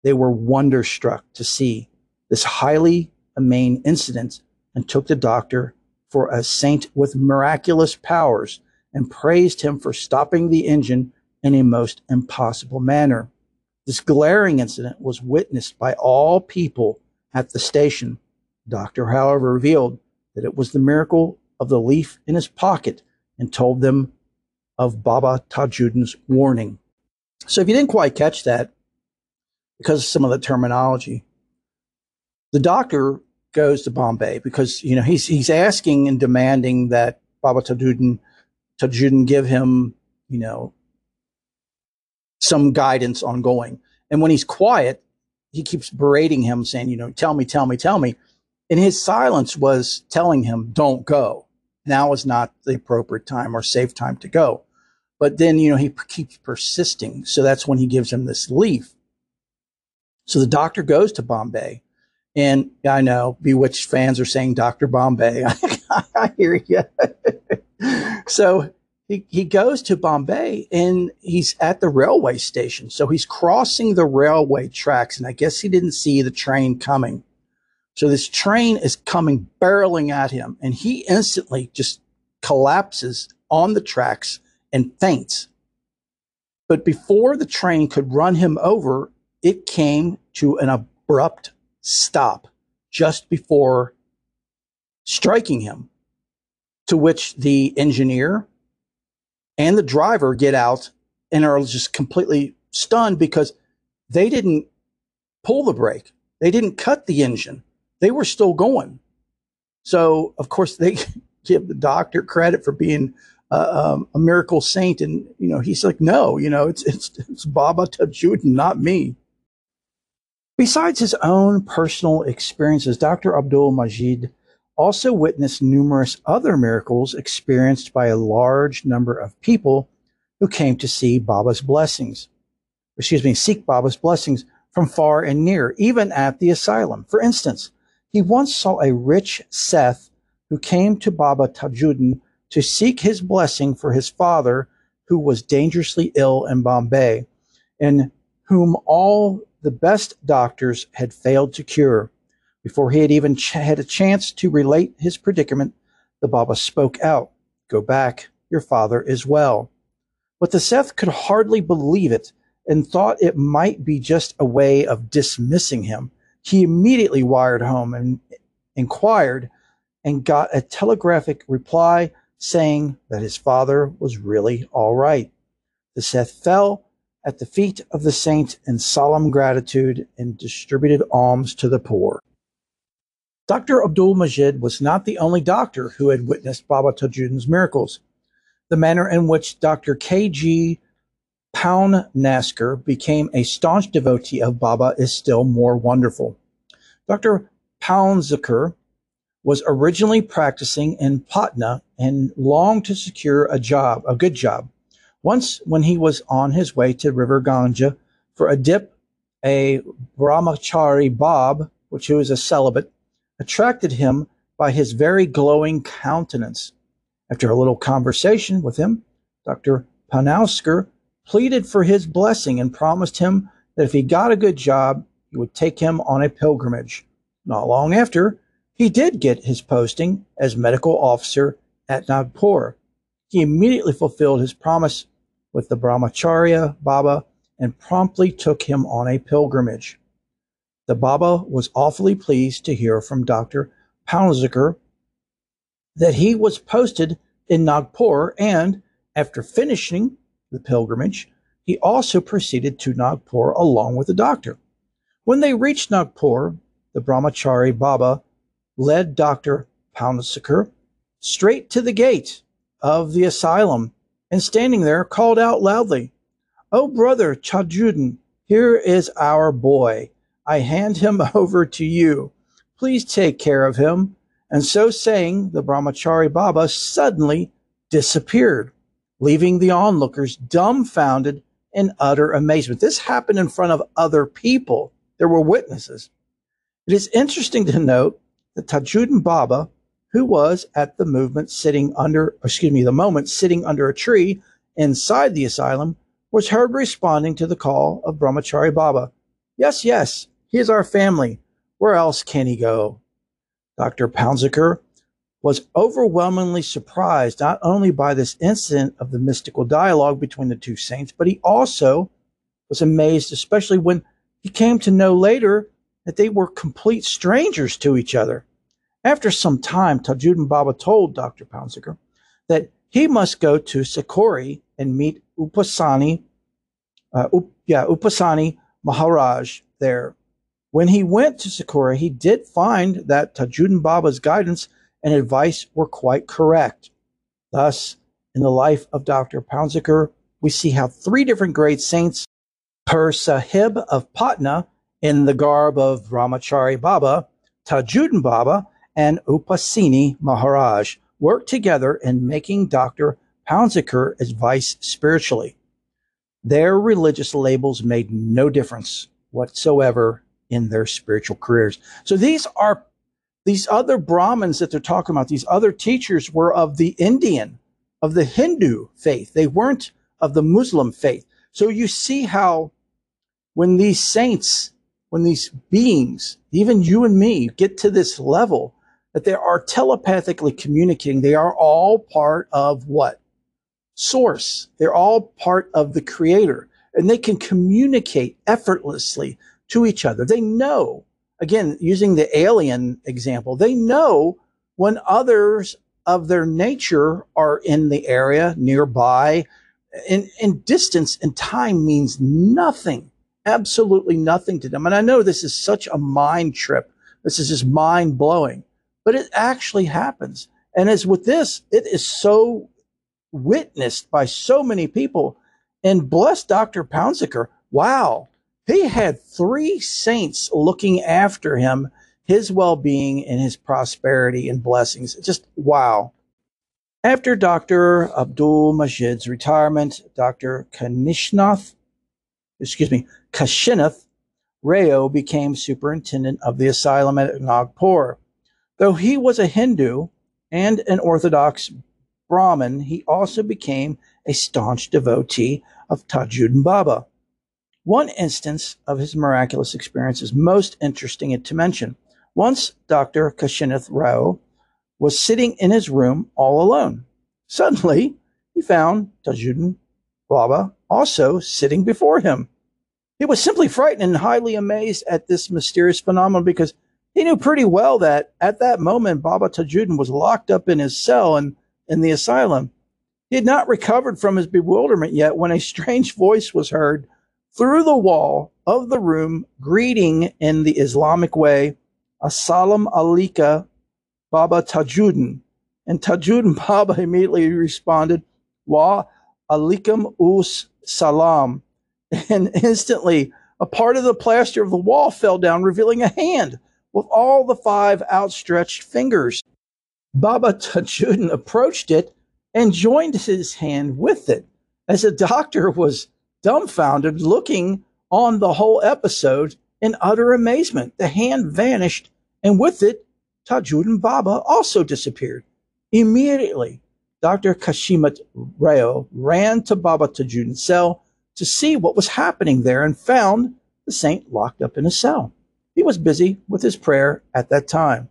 They were wonderstruck to see this highly amazing incident and took the doctor for a saint with miraculous powers and praised him for stopping the engine in a most impossible manner. This glaring incident was witnessed by all people at the station. The doctor, however, revealed that it was the miracle of the leaf in his pocket and told them of Baba Tajuddin's warning. So if you didn't quite catch that, because of some of the terminology, the doctor goes to Bombay because, you know, he's asking and demanding that Baba Tajuddin give him, you know, some guidance on going. And when he's quiet, he keeps berating him, saying, you know, tell me. And his silence was telling him, don't go. Now is not the appropriate time or safe time to go. But then, you know, he keeps persisting. So that's when he gives him this leaf. So the doctor goes to Bombay. And I know Bewitched fans are saying, Dr. Bombay. I hear you. So he goes to Bombay and he's at the railway station. So he's crossing the railway tracks. And I guess he didn't see the train coming. So this train is coming barreling at him. And he instantly just collapses on the tracks and faints. But before the train could run him over, it came to an abrupt stop just before striking him, to which the engineer and the driver get out and are just completely stunned because they didn't pull the brake. They didn't cut the engine. They were still going. So, of course, they give the doctor credit for being a miracle saint. And, you know, he's like, no, you know, it's Baba Tajuddin, not me. Besides his own personal experiences, Dr. Abdul Majid also witnessed numerous other miracles experienced by a large number of people who came to seek Baba's blessings from far and near, even at the asylum. For instance, he once saw a rich Seth who came to Baba Tajuddin to seek his blessing for his father, who was dangerously ill in Bombay, and whom all the best doctors had failed to cure. Before he had even had a chance to relate his predicament, the Baba spoke out, "Go back, your father is well." But the Seth could hardly believe it and thought it might be just a way of dismissing him. He immediately wired home and inquired and got a telegraphic reply saying that his father was really all right. The Seth fell at the feet of the saint in solemn gratitude and distributed alms to the poor. Dr. Abdul Majid was not the only doctor who had witnessed Baba Tajuddin's miracles. The manner in which Dr. K.G. Paunsikar became a staunch devotee of Baba is still more wonderful. Dr. Paunsikar was originally practicing in Patna and longed to secure a good job. Once, when he was on his way to River Ganga for a dip, a brahmachari Bab, which was a celibate, attracted him by his very glowing countenance. After a little conversation with him, Dr. Paunsikar pleaded for his blessing and promised him that if he got a good job, he would take him on a pilgrimage. Not long after, he did get his posting as medical officer at Nagpur. He immediately fulfilled his promise with the Brahmacharya Baba and promptly took him on a pilgrimage. The Baba was awfully pleased to hear from Dr. Paunsikar that he was posted in Nagpur, and after finishing the pilgrimage, he also proceeded to Nagpur along with the doctor. When they reached Nagpur, the Brahmachari Baba led Dr. Paunsikar straight to the gate of the asylum, and standing there called out loudly, "Oh, brother Tajuddin, here is our boy. I hand him over to you. Please take care of him." And so saying, the Brahmachari Baba suddenly disappeared, leaving the onlookers dumbfounded in utter amazement. This happened in front of other people. There were witnesses. It is interesting to note that Tajuddin Baba, who was at the moment sitting under a tree inside the asylum, was heard responding to the call of Brahmachari Baba. "Yes, yes, he is our family. Where else can he go?" Dr. Paunsikar was overwhelmingly surprised not only by this incident of the mystical dialogue between the two saints, but he also was amazed, especially when he came to know later that they were complete strangers to each other. After some time, Tajuddin Baba told Dr. Paunsikar that he must go to Sikori and meet Upasani Maharaj there. When he went to Sikora, he did find that Tajuddin Baba's guidance and advice were quite correct. Thus, in the life of Dr. Paunsikar, we see how three different great saints, Pir Sahib of Patna in the garb of Brahmachari Baba, Tajuddin Baba, and Upasani Maharaj, worked together in making Dr. Paunsikar advice spiritually. Their religious labels made no difference whatsoever in their spiritual careers. So these other Brahmins that they're talking about, these other teachers, were of the Indian, of the Hindu faith. They weren't of the Muslim faith. So you see how when these saints, when these beings, even you and me, get to this level that they are telepathically communicating, they are all part of what? Source. They're all part of the Creator, and they can communicate effortlessly to each other. They know, again, using the alien example, they know when others of their nature are in the area, nearby, and distance and time means nothing, absolutely nothing to them. And I know this is such a mind trip. This is just mind blowing, but it actually happens. And as with this, it is so witnessed by so many people. And bless Dr. Paunsikar. Wow. He had three saints looking after him, his well-being and his prosperity and blessings. Just wow. After Dr. Abdul Majid's retirement, Dr. Kashinath Rao became superintendent of the asylum at Nagpur. Though he was a Hindu and an Orthodox Brahmin, he also became a staunch devotee of Tajuddin Baba. One instance of his miraculous experience is most interesting to mention. Once Dr. Kashinath Rao was sitting in his room all alone. Suddenly, he found Tajuddin Baba also sitting before him. He was simply frightened and highly amazed at this mysterious phenomenon, because he knew pretty well that at that moment, Baba Tajuddin was locked up in his cell and in the asylum. He had not recovered from his bewilderment yet when a strange voice was heard through the wall of the room, greeting in the Islamic way, "Assalam Alika, Baba Tajuddin." And Tajuddin Baba immediately responded, "Wa Alikum Us Salam." And instantly, a part of the plaster of the wall fell down, revealing a hand with all the five outstretched fingers. Baba Tajuddin approached it and joined his hand with it. As the doctor was dumbfounded, looking on the whole episode in utter amazement, the hand vanished, and with it, Tajuddin Baba also disappeared. Immediately, Dr. Kashinath Rao ran to Baba Tajuddin's cell to see what was happening there, and found the saint locked up in a cell. He was busy with his prayer at that time.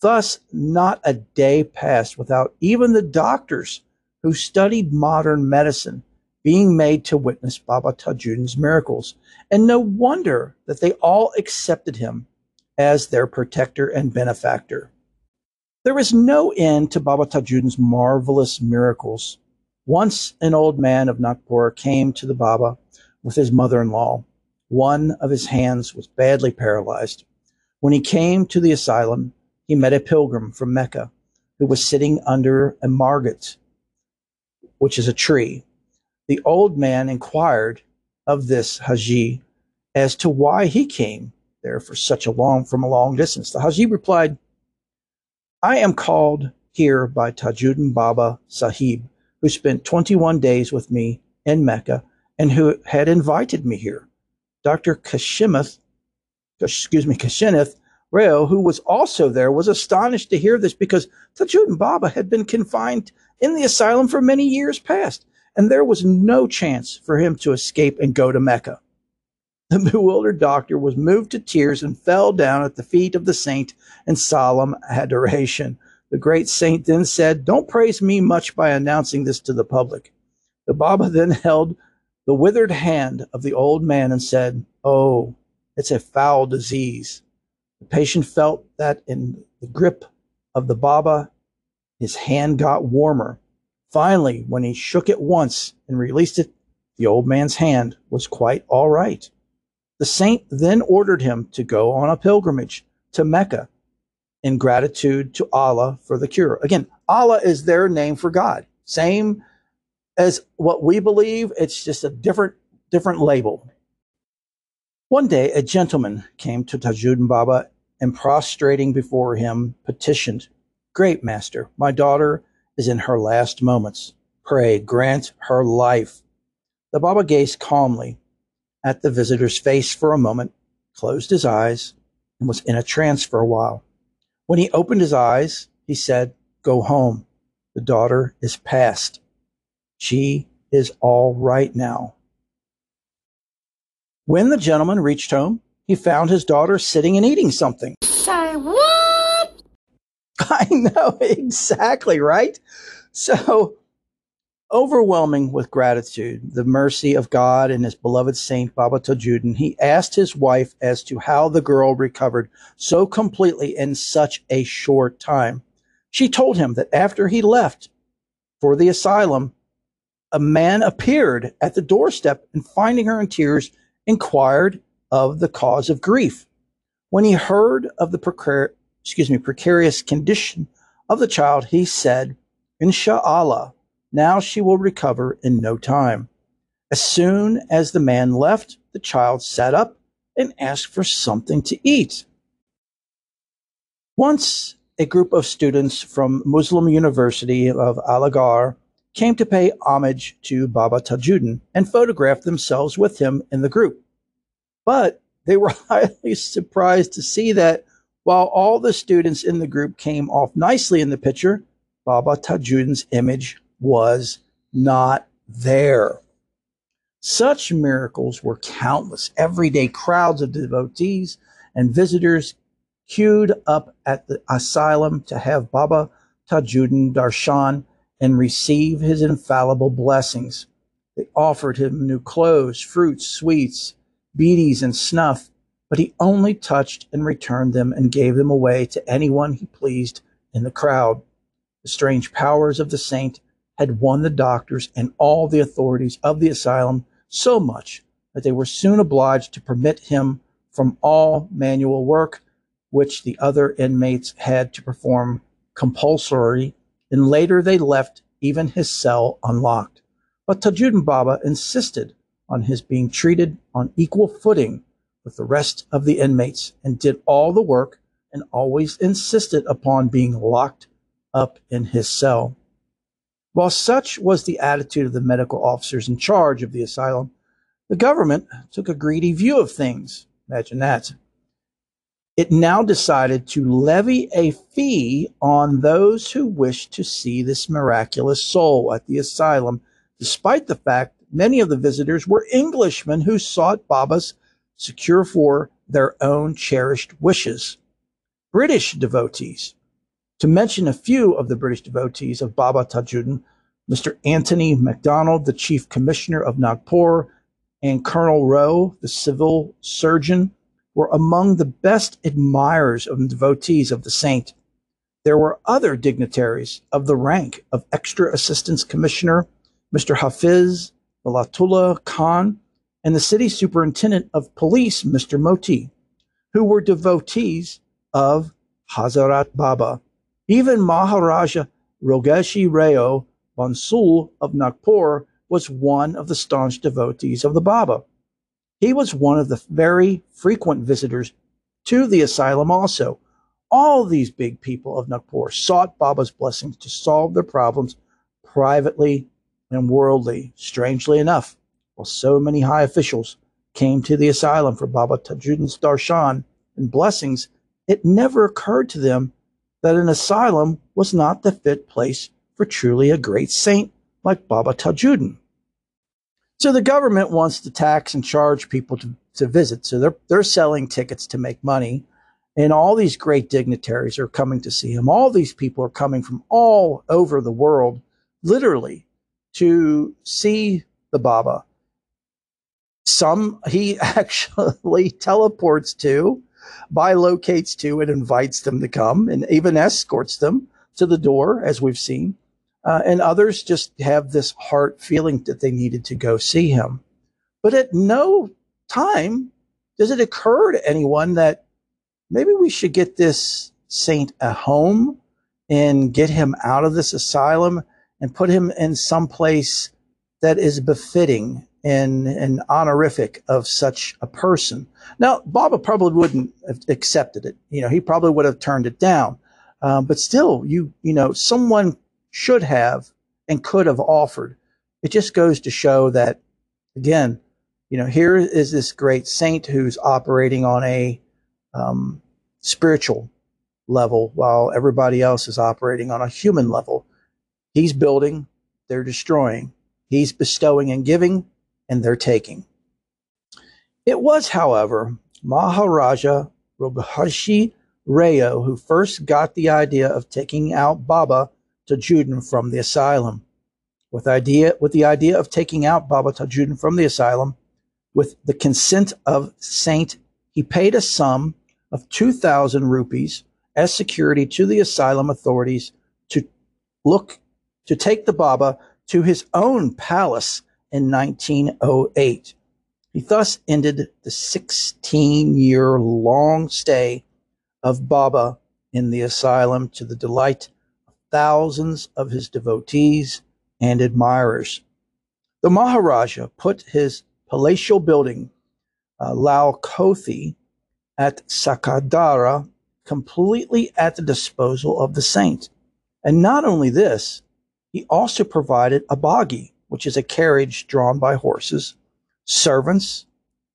Thus, not a day passed without even the doctors who studied modern medicine being made to witness Baba Tajuddin's miracles, and no wonder that they all accepted him as their protector and benefactor. There is no end to Baba Tajuddin's marvelous miracles. Once an old man of Nagpur came to the Baba with his mother-in-law. One of his hands was badly paralyzed. When he came to the asylum, he met a pilgrim from Mecca who was sitting under a margit, which is a tree. The old man inquired of this Haji as to why he came there from a long distance. The Haji replied, "I am called here by Tajuddin Baba Sahib, who spent 21 days with me in Mecca and who had invited me here. Dr. Kashinath Rao, who was also there, was astonished to hear this because Tajuddin Baba had been confined in the asylum for many years past, and there was no chance for him to escape and go to Mecca. The bewildered doctor was moved to tears and fell down at the feet of the saint in solemn adoration. The great saint then said, 'Don't praise me much by announcing this to the public.' The Baba then held the withered hand of the old man and said, 'Oh, it's a foul disease.' The patient felt that in the grip of the Baba, his hand got warmer. Finally, when he shook it once and released it, the old man's hand was quite all right. The saint then ordered him to go on a pilgrimage to Mecca in gratitude to Allah for the cure." Again, Allah is their name for God. Same as what we believe, it's just a different label. One day, a gentleman came to Tajuddin Baba and prostrating before him, petitioned, "Great master, my daughter is in her last moments. Pray, grant her life." The Baba gazed calmly at the visitor's face for a moment, closed his eyes, and was in a trance for a while. When he opened his eyes, he said, "Go home. The daughter is past. She is all right now." When the gentleman reached home, he found his daughter sitting and eating something. Say what? I know, exactly, right? So, overwhelming with gratitude, the mercy of God and his beloved saint Baba Tajuddin, he asked his wife as to how the girl recovered so completely in such a short time. She told him that after he left for the asylum, a man appeared at the doorstep and finding her in tears, inquired of the cause of grief. When he heard of the precarious condition of the child, he said, "Insha'Allah, now she will recover in no time." As soon as the man left, the child sat up and asked for something to eat. Once, a group of students from Muslim University of Aligarh came to pay homage to Baba Tajuddin and photographed themselves with him in the group. But they were highly surprised to see that while all the students in the group came off nicely in the picture, Baba Tajuddin's image was not there. Such miracles were countless. Every day, crowds of devotees and visitors queued up at the asylum to have Baba Tajuddin darshan and receive his infallible blessings. They offered him new clothes, fruits, sweets, beads, and snuff, but he only touched and returned them and gave them away to anyone he pleased in the crowd. The strange powers of the saint had won the doctors and all the authorities of the asylum so much that they were soon obliged to permit him from all manual work, which the other inmates had to perform compulsorily, and later they left even his cell unlocked. But Tajuddin Baba insisted on his being treated on equal footing with the rest of the inmates and did all the work and always insisted upon being locked up in his cell. While such was the attitude of the medical officers in charge of the asylum, the government took a greedy view of things. Imagine that. It now decided to levy a fee on those who wished to see this miraculous soul at the asylum, despite the fact many of the visitors were Englishmen who sought Baba's cure for their own cherished wishes. British devotees, to mention a few of the British devotees of Baba Tajuddin, Mr. Anthony MacDonald, the Chief Commissioner of Nagpur, and Colonel Rowe, the civil surgeon, were among the best admirers and devotees of the saint. There were other dignitaries of the rank of Extra Assistance Commissioner, Mr. Hafiz Malatullah Khan, and the city superintendent of police, Mr. Moti, who were devotees of Hazrat Baba. Even Maharaja Raghoji Rao Bhonsle of Nagpur was one of the staunch devotees of the Baba. He was one of the very frequent visitors to the asylum also. All these big people of Nagpur sought Baba's blessings to solve their problems privately and worldly. Strangely enough, while so many high officials came to the asylum for Baba Tajuddin's darshan and blessings, it never occurred to them that an asylum was not the fit place for truly a great saint like Baba Tajuddin. So the government wants to tax and charge people to visit. So they're selling tickets to make money. And all these great dignitaries are coming to see him. All these people are coming from all over the world, literally, to see the Baba. Some he actually teleports to, bilocates to, and invites them to come, and even escorts them to the door, as we've seen. And others just have this heart feeling that they needed to go see him. But at no time does it occur to anyone that maybe we should get this saint a home and get him out of this asylum and put him in some place that is befitting and honorific of such a person. Now, Baba probably wouldn't have accepted it. You know, he probably would have turned it down. But still, you know, someone should have and could have offered. It just goes to show that, again, you know, here is this great saint who's operating on a spiritual level while everybody else is operating on a human level. He's building, they're destroying. He's bestowing and giving, and they're taking. It was, however, Maharaja Raghoji Rao who first got the idea of taking out Baba Tajuddin from the asylum. With the idea of taking out Baba Tajuddin from the asylum, with the consent of Saint, he paid a sum of 2,000 rupees as security to the asylum authorities to take the Baba to his own palace in 1908. He thus ended the 16-year-long stay of Baba in the asylum to the delight of thousands of his devotees and admirers. The Maharaja put his palatial building, Lal Kothi, at Shakardara, completely at the disposal of the saint. And not only this, he also provided a buggy, which is a carriage drawn by horses, servants,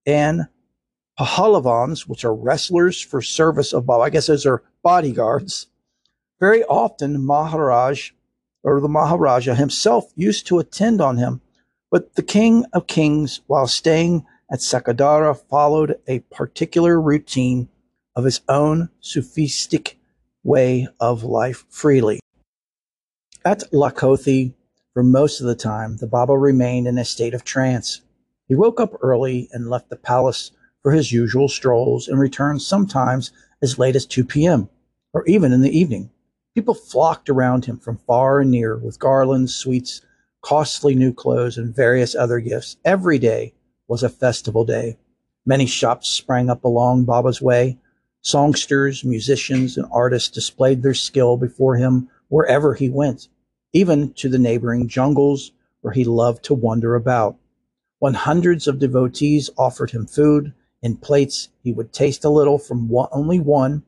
and pahalavans, which are wrestlers for service of Baba. I guess those are bodyguards. Very often, the Maharaja himself used to attend on him, but the King of Kings, while staying at Shakardara, followed a particular routine of his own Sufistic way of life freely. At Lal Kothi, for most of the time, the Baba remained in a state of trance. He woke up early and left the palace for his usual strolls and returned sometimes as late as 2 p.m. or even in the evening. People flocked around him from far and near with garlands, sweets, costly new clothes, and various other gifts. Every day was a festival day. Many shops sprang up along Baba's way. Songsters, musicians, and artists displayed their skill before him wherever he went, even to the neighboring jungles where he loved to wander about. When hundreds of devotees offered him food in plates, he would taste a little from only one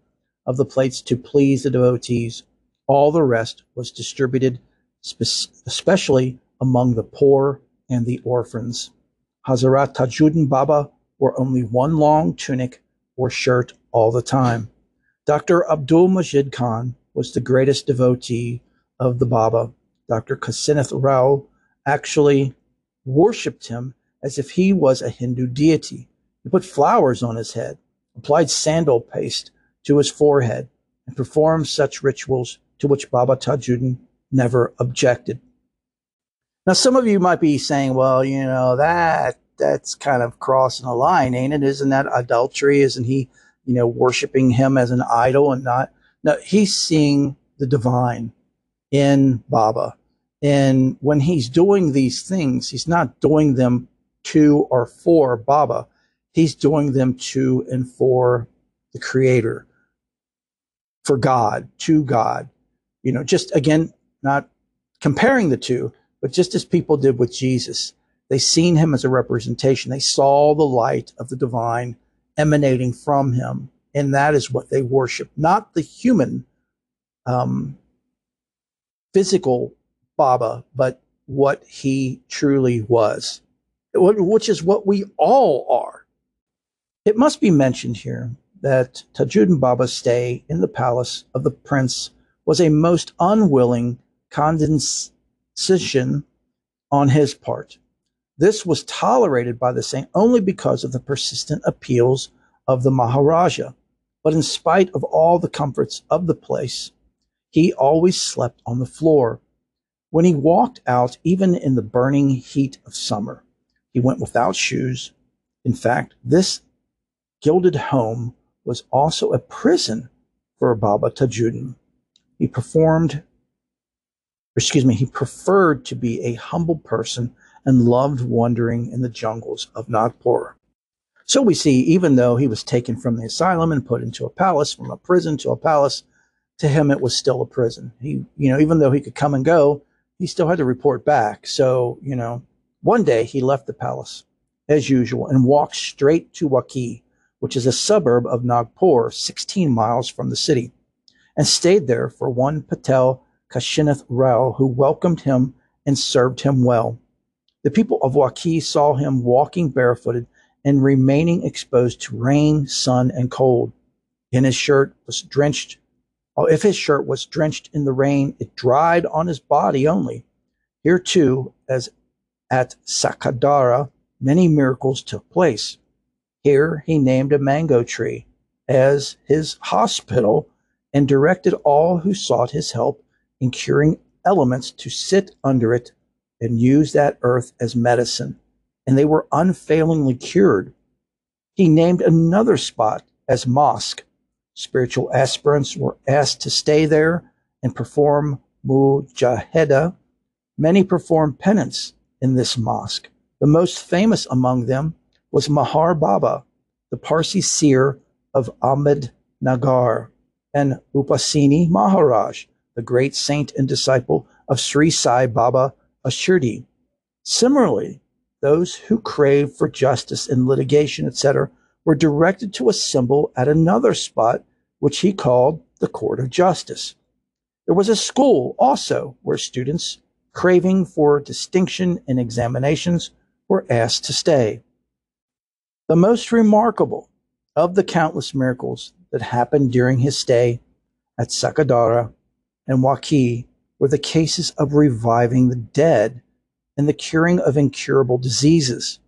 of the plates to please the devotees. All the rest was distributed especially among the poor and the orphans. Hazrat Tajuddin Baba wore only one long tunic or shirt all the time. Dr. Abdul Majid Khan was the greatest devotee of the Baba. Dr. Kashinath Rao actually worshipped him as if he was a Hindu deity. He put flowers on his head, applied sandal paste to his forehead, and performed such rituals to which Baba Tajuddin never objected. Now, some of you might be saying, well, you know, that's kind of crossing a line, ain't it? Isn't that adultery? Isn't he, you know, worshiping him as an idol and not? No, he's seeing the divine in Baba. And when he's doing these things, he's not doing them to or for Baba. He's doing them to and for the Creator, for God, to God. You know, just again, not comparing the two, but just as people did with Jesus. They seen him as a representation. They saw the light of the divine emanating from him. And that is what they worship, not the human, physical Baba, but what he truly was, which is what we all are. It must be mentioned here that Tajuddin Baba's stay in the palace of the prince was a most unwilling condescension on his part. This was tolerated by the saint only because of the persistent appeals of the Maharaja. But in spite of all the comforts of the place, he always slept on the floor. When he walked out, even in the burning heat of summer, he went without shoes. In fact, this gilded home was also a prison for Baba Tajuddin. He preferred to be a humble person and loved wandering in the jungles of Nagpur. So we see, even though he was taken from the asylum and put into a palace, from a prison to a palace, to him it was still a prison. He, you know, even though he could come and go, he still had to report back. So, you know, one day he left the palace, as usual, and walked straight to Waki, which is a suburb of Nagpur, 16 miles from the city, and stayed there for one Patel Kashinath Rao, who welcomed him and served him well. The people of Waki saw him walking barefooted and remaining exposed to rain, sun, and cold. If his shirt was drenched in the rain, it dried on his body only. Here too, as at Shakardara, many miracles took place. Here he named a mango tree as his hospital and directed all who sought his help in curing elements to sit under it and used that earth as medicine, and they were unfailingly cured. He named another spot as mosque. Spiritual aspirants were asked to stay there and perform mujahada. Many performed penance in this mosque. The most famous among them was Meher Baba, the Parsi seer of Ahmed Nagar, and Upasani Maharaj, the great saint and disciple of Sri Sai Baba Ashirdi. Similarly, those who craved for justice in litigation, etc., were directed to assemble at another spot, which he called the Court of Justice. There was a school also where students craving for distinction in examinations were asked to stay. The most remarkable of the countless miracles that happened during his stay at Shakardara and Waki were the cases of reviving the dead and the curing of incurable diseases.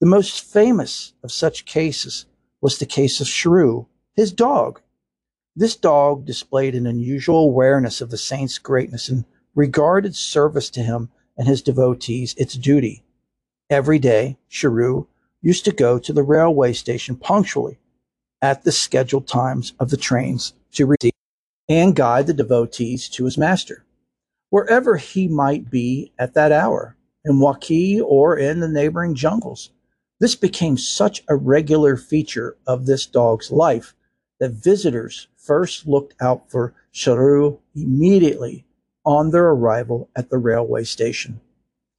The most famous of such cases was the case of Shrew, his dog. This dog displayed an unusual awareness of the saint's greatness and regarded service to him and his devotees its duty. Every day, Shrew used to go to the railway station punctually at the scheduled times of the trains to receive and guide the devotees to his master, wherever he might be at that hour, in Waki or in the neighboring jungles. This became such a regular feature of this dog's life that visitors first looked out for Shrew immediately on their arrival at the railway station.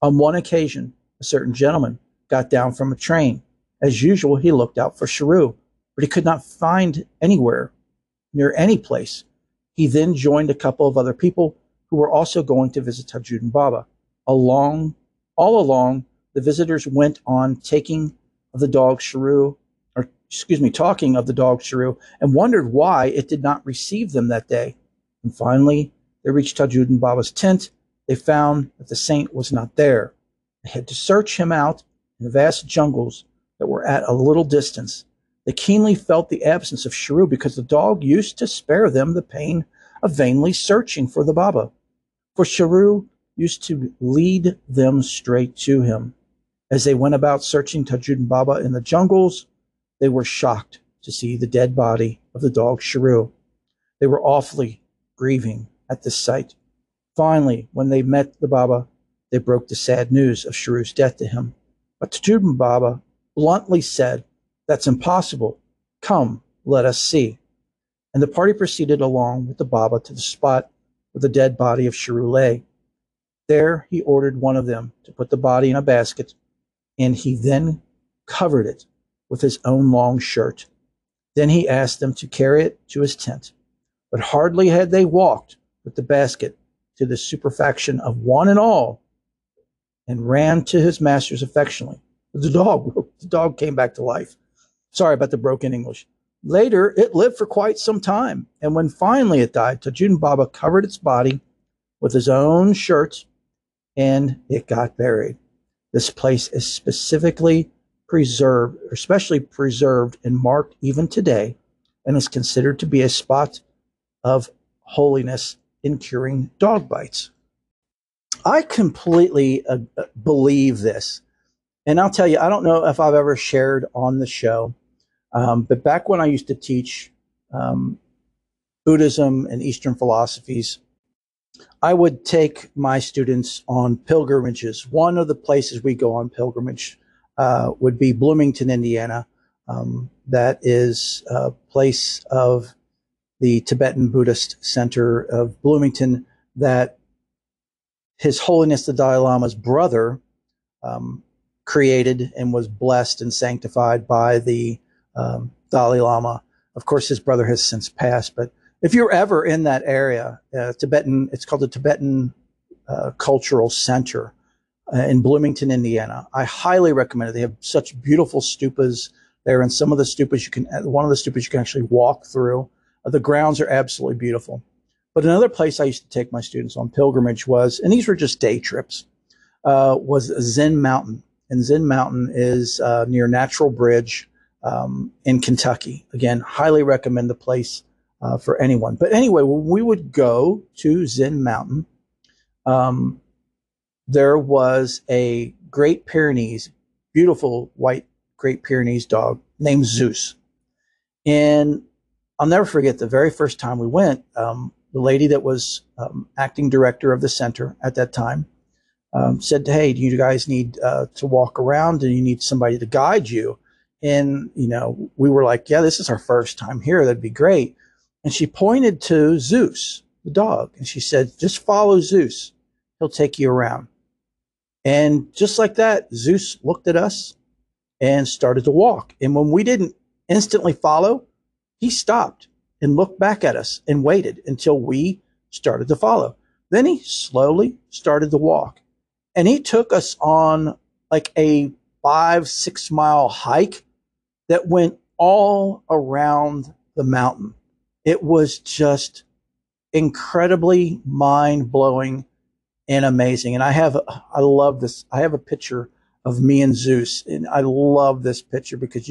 On one occasion, a certain gentleman got down from a train. As usual, he looked out for Shrew, but he could not find anywhere near any place. He then joined a couple of other people who were also going to visit Tajuddin Baba. The visitors went on talking of the dog Shrew, and wondered why it did not receive them that day. And finally, they reached Tajuddin Baba's tent. They found that the saint was not there. They had to search him out in the vast jungles that were at a little distance. They keenly felt the absence of Shrew because the dog used to spare them the pain of vainly searching for the Baba. For Shrew used to lead them straight to him. As they went about searching Tajuddin Baba in the jungles, they were shocked to see the dead body of the dog Shiru. They were awfully grieving at this sight. Finally, when they met the Baba, they broke the sad news of Shiru's death to him. But Tajuddin Baba bluntly said, "That's impossible. Come, let us see." And the party proceeded along with the Baba to the spot where the dead body of Shiru lay. There he ordered one of them to put the body in a basket, and he then covered it with his own long shirt. Then he asked them to carry it to his tent. But hardly had they walked with the basket to the stupefaction of one and all, and ran to his masters affectionately. The dog came back to life. Sorry about the broken English. Later, it lived for quite some time, and when finally it died, Tajuddin Baba covered its body with his own shirt, and it got buried. This place is especially preserved and marked even today, and is considered to be a spot of holiness in curing dog bites. I completely believe this. And I'll tell you, I don't know if I've ever shared on the show, but back when I used to teach Buddhism and Eastern philosophies, I would take my students on pilgrimages. One of the places we go on pilgrimage would be Bloomington, Indiana. That is a place of the Tibetan Buddhist Center of Bloomington that His Holiness the Dalai Lama's brother created and was blessed and sanctified by the Dalai Lama. Of course, his brother has since passed, but if you're ever in that area, it's called the Tibetan Cultural Center in Bloomington, Indiana. I highly recommend it. They have such beautiful stupas there, and one of the stupas you can actually walk through. The grounds are absolutely beautiful. But another place I used to take my students on pilgrimage was, and these were just day trips, was Zen Mountain. And Zen Mountain is near Natural Bridge in Kentucky. Again, highly recommend the place for anyone. But anyway, when we would go to Zen Mountain, there was a Great Pyrenees, beautiful white Great Pyrenees dog named Zeus. And I'll never forget the very first time we went, the lady that was acting director of the center at that time said, "Hey, do you guys need to walk around? Do you need somebody to guide you?" And, you know, we were like, "Yeah, this is our first time here. That'd be great." And she pointed to Zeus, the dog, and she said, "Just follow Zeus. He'll take you around." And just like that, Zeus looked at us and started to walk. And when we didn't instantly follow, he stopped and looked back at us and waited until we started to follow. Then he slowly started to walk. And he took us on like a 5-6 mile hike that went all around the mountain. It was just incredibly mind-blowing and amazing. And I love this. I have a picture of me and Zeus, and I love this picture because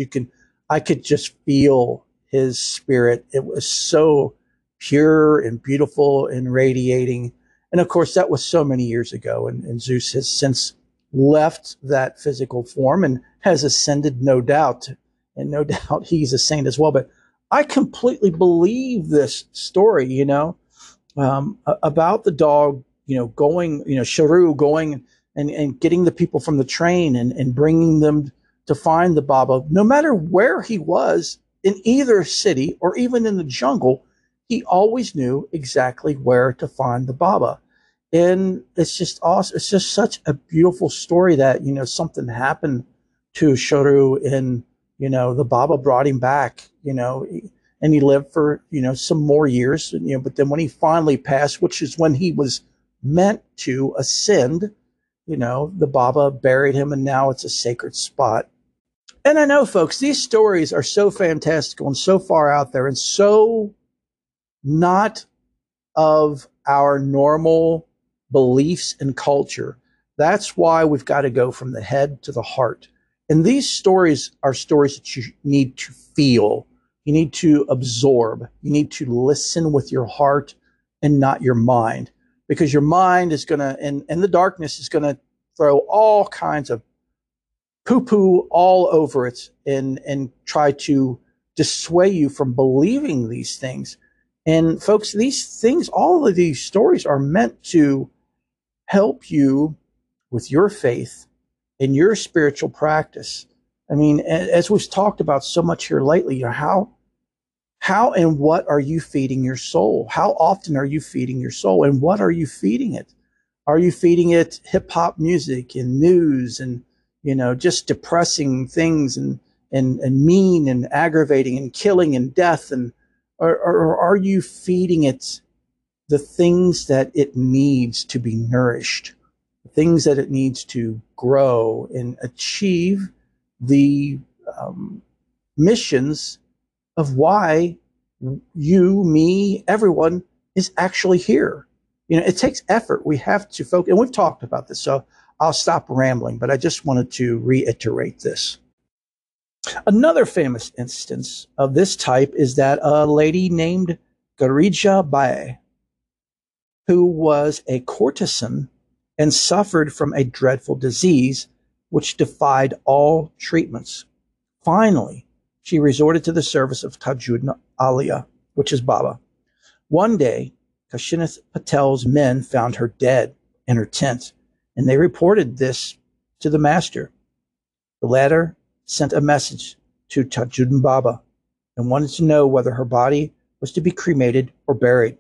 I could just feel his spirit. It was so pure and beautiful and radiating. And of course, that was so many years ago. And Zeus has since left that physical form and has ascended, no doubt. And no doubt he's a saint as well. But I completely believe this story, you know, about the dog, you know, going, you know, Shiru going and getting the people from the train and bringing them to find the Baba. No matter where he was, in either city or even in the jungle, he always knew exactly where to find the Baba. And it's just awesome. It's just such a beautiful story that, you know, something happened to Shiru and, you know, the Baba brought him back, you know, and he lived for, you know, some more years, you know, but then when he finally passed, which is when he was meant to ascend, you know, the Baba buried him, and now it's a sacred spot. And I know, folks, these stories are so fantastical and so far out there and so not of our normal beliefs and culture. That's why we've got to go from the head to the heart. And these stories are stories that you need to feel. You need to absorb. You need to listen with your heart and not your mind. because your mind is going to, and the darkness is going to throw all kinds of poo-poo all over it and try to dissuade you from believing these things. And folks, these things, all of these stories are meant to help you with your faith and your spiritual practice. I mean, as we've talked about so much here lately, you know, how and what are you feeding your soul? How often are you feeding your soul, and what are you feeding it? Are you feeding it hip hop music and news and, you know, just depressing things and mean and aggravating and killing and death? And or are you feeding it the things that it needs to be nourished, the things that it needs to grow and achieve the missions of why you, me, everyone is actually here? You know, it takes effort. We have to focus, and we've talked about this, so I'll stop rambling, but I just wanted to reiterate this. Another famous instance of this type is that a lady named Girijabai, who was a courtesan and suffered from a dreadful disease which defied all treatments. Finally, she resorted to the service of Tajuddin Aliya, which is Baba. One day, Kashinath Patel's men found her dead in her tent, and they reported this to the master. The latter sent a message to Tajuddin Baba and wanted to know whether her body was to be cremated or buried.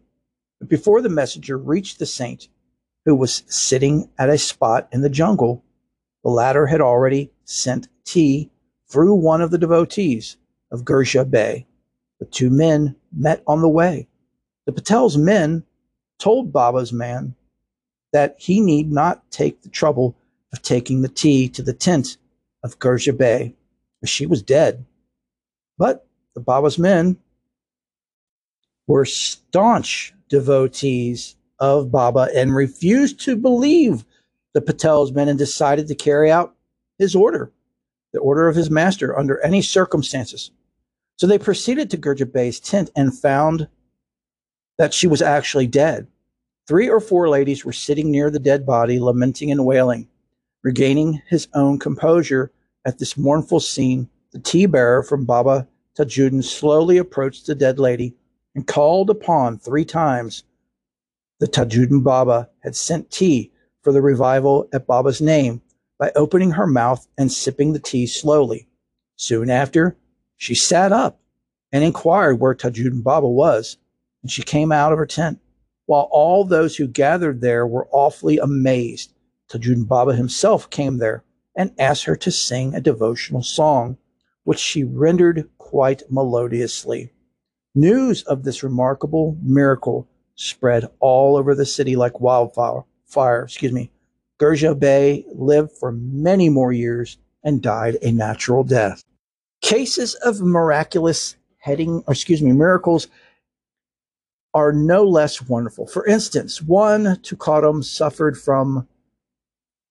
But before the messenger reached the saint, who was sitting at a spot in the jungle, the latter had already sent tea through one of the devotees of Girijabai. The two men met on the way. The Patel's men told Baba's man that he need not take the trouble of taking the tea to the tent of Girijabai, as she was dead. But the Baba's men were staunch devotees of Baba and refused to believe the Patel's men and decided to carry out his order, the order of his master, under any circumstances. So they proceeded to Girjabai's tent and found that she was actually dead. 3 or 4 ladies were sitting near the dead body, lamenting and wailing. Regaining his own composure at this mournful scene, the tea-bearer from Baba Tajuddin slowly approached the dead lady and called upon 3 times. The Tajuddin Baba had sent tea for the revival at Baba's name by opening her mouth and sipping the tea slowly. Soon after, she sat up and inquired where Tajuddin Baba was, and she came out of her tent. While all those who gathered there were awfully amazed, Tajuddin Baba himself came there and asked her to sing a devotional song, which she rendered quite melodiously. News of this remarkable miracle spread all over the city like wildfire. Girijabai lived for many more years and died a natural death. Cases of miracles are no less wonderful. For instance, one Tukaram suffered from